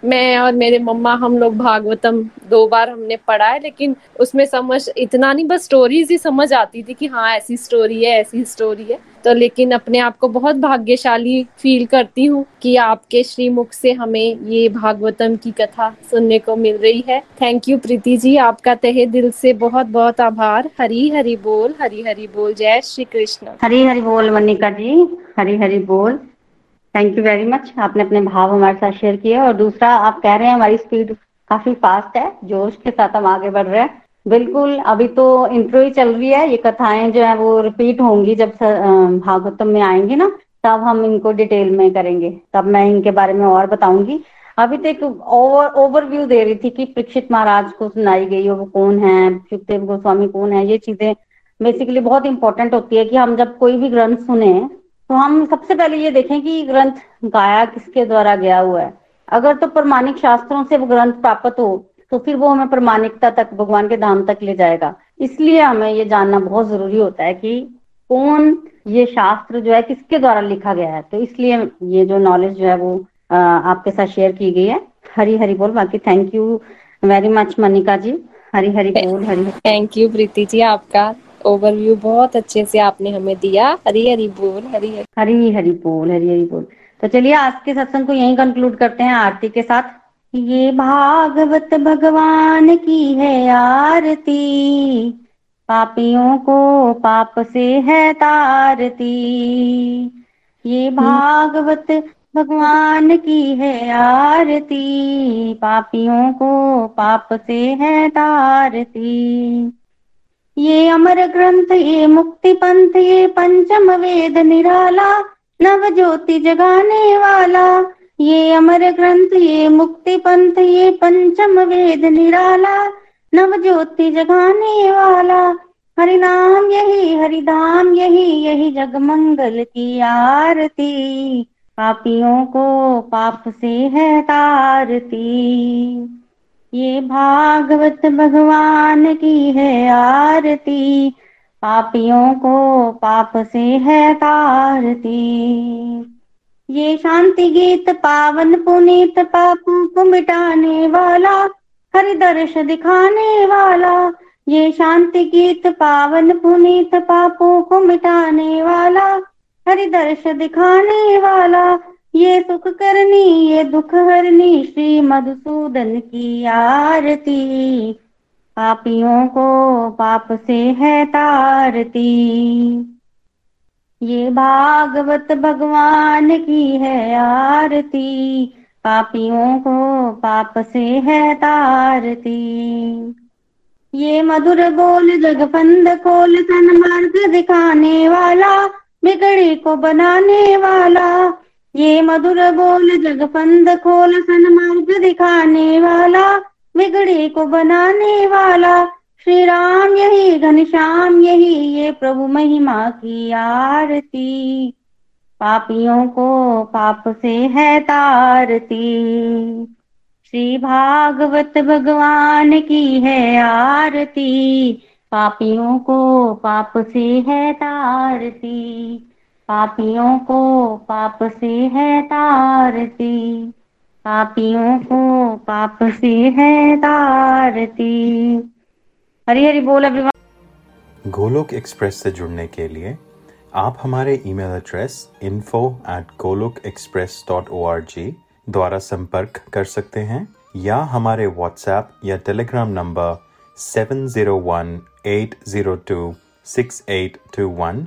मैं और मेरे मम्मा हम लोग भागवतम दो बार हमने पढ़ा है, लेकिन उसमें समझ इतना नहीं, बस स्टोरीज ही समझ आती थी कि हाँ ऐसी स्टोरी है, ऐसी स्टोरी है। तो लेकिन अपने आप को बहुत भाग्यशाली फील करती हूँ कि आपके श्रीमुख से हमें ये भागवतम की कथा सुनने को मिल रही है। थैंक यू प्रीति जी, आपका तहे दिल से बहुत बहुत आभार। हरी हरि बोल, हरी हरि बोल, जय श्री कृष्ण। हरी हरि बोल मनिका जी, हरी हरि बोल। थैंक यू वेरी मच, आपने अपने भाव हमारे साथ शेयर किए। और दूसरा, आप कह रहे हैं हमारी स्पीड काफी फास्ट है, जोश के साथ हम आगे बढ़ रहे हैं। बिल्कुल, अभी तो इंट्रो ही चल रही है, ये कथाएं जो है वो रिपीट होंगी, जब भागवतम में आएंगी ना तब हम इनको डिटेल में करेंगे, तब मैं इनके बारे में और बताऊंगी। अभी तो एक ओवर ओवरव्यू दे रही थी कि परीक्षित महाराज को सुनाई गई है वो कौन है, सुखदेव गोस्वामी कौन है। ये चीजें बेसिकली बहुत इंपॉर्टेंट होती है कि हम जब कोई भी ग्रंथ सुने तो हम सबसे पहले ये देखें कि ग्रंथ गाया किसके द्वारा गया हुआ है। अगर तो प्रमाणिक शास्त्रों से वो ग्रंथ प्राप्त हो तो फिर वो हमें प्रमाणिकता तक, भगवान के धाम तक ले जाएगा। इसलिए हमें ये जानना बहुत जरूरी होता है कि कौन ये शास्त्र जो है किसके द्वारा लिखा गया है। तो इसलिए ये जो नॉलेज जो है वो आपके साथ शेयर की गई है। हरी हरी बोल। बाकी thank you very much Manika ji, Hari Hari बोल। हरी थैंक यू प्रीति जी, आपका ओवरव्यू बहुत अच्छे से आपने हमें दिया। हरी हरी बोल, हरी हरी हरी हरी बोल, हरी हरी बोल। तो चलिए आज के सत्संग को यहीं कंक्लूड करते हैं आरती के साथ। ये भागवत भगवान की है आरती, पापियों को पाप से है तारती। ये भागवत भगवान की है आरती, पापियों को पाप से है तारती। ये अमर ग्रंथ, ये मुक्ति पंथ, ये पंचम वेद निराला, नव ज्योति जगाने वाला। ये अमर ग्रंथ, ये मुक्ति पंथ, ये पंचम वेद निराला, नव ज्योति जगाने वाला। हरि नाम यही हरि धाम यही, यही जग मंगल की आरती, पापियों को पाप से है तारती। ये भागवत भगवान की है आरती, पापियों को पाप से है तारती। ये शांति गीत पावन पुनीत, पापों को मिटाने वाला, हरि दर्श दिखाने वाला। ये शांति गीत पावन पुनीत, पापों को मिटाने वाला, हरि दर्श दिखाने वाला। ये सुख करनी ये दुख हरनी, श्री मधुसूदन की आरती, पापियों को पाप से है तारती। ये भागवत भगवान की है आरती, पापियों को पाप से है तारती। ये मधुर बोल जगफंद खोल, सन्मार्ग दिखाने वाला, बिगड़ी को बनाने वाला। ये मधुर बोल जगफंद खोल, सन्मार्ग दिखाने वाला, बिगड़े को बनाने वाला। श्री राम यही घनश्याम यही ये प्रभु महिमा की आरती, पापियों को पाप से है तारती। श्री भागवत भगवान की है आरती, पापियों को पाप से है तारती, पापियों को पाप से है तारती, पापियों को पाप से है तारती। हरि हरि बोल अभिमान। गोलोक एक्सप्रेस से जुड़ने के लिए आप हमारे email address info at Golok express dot O R G द्वारा संपर्क कर सकते हैं या हमारे व्हाट्सएप या Telegram number seven zero one eight zero two six eight two one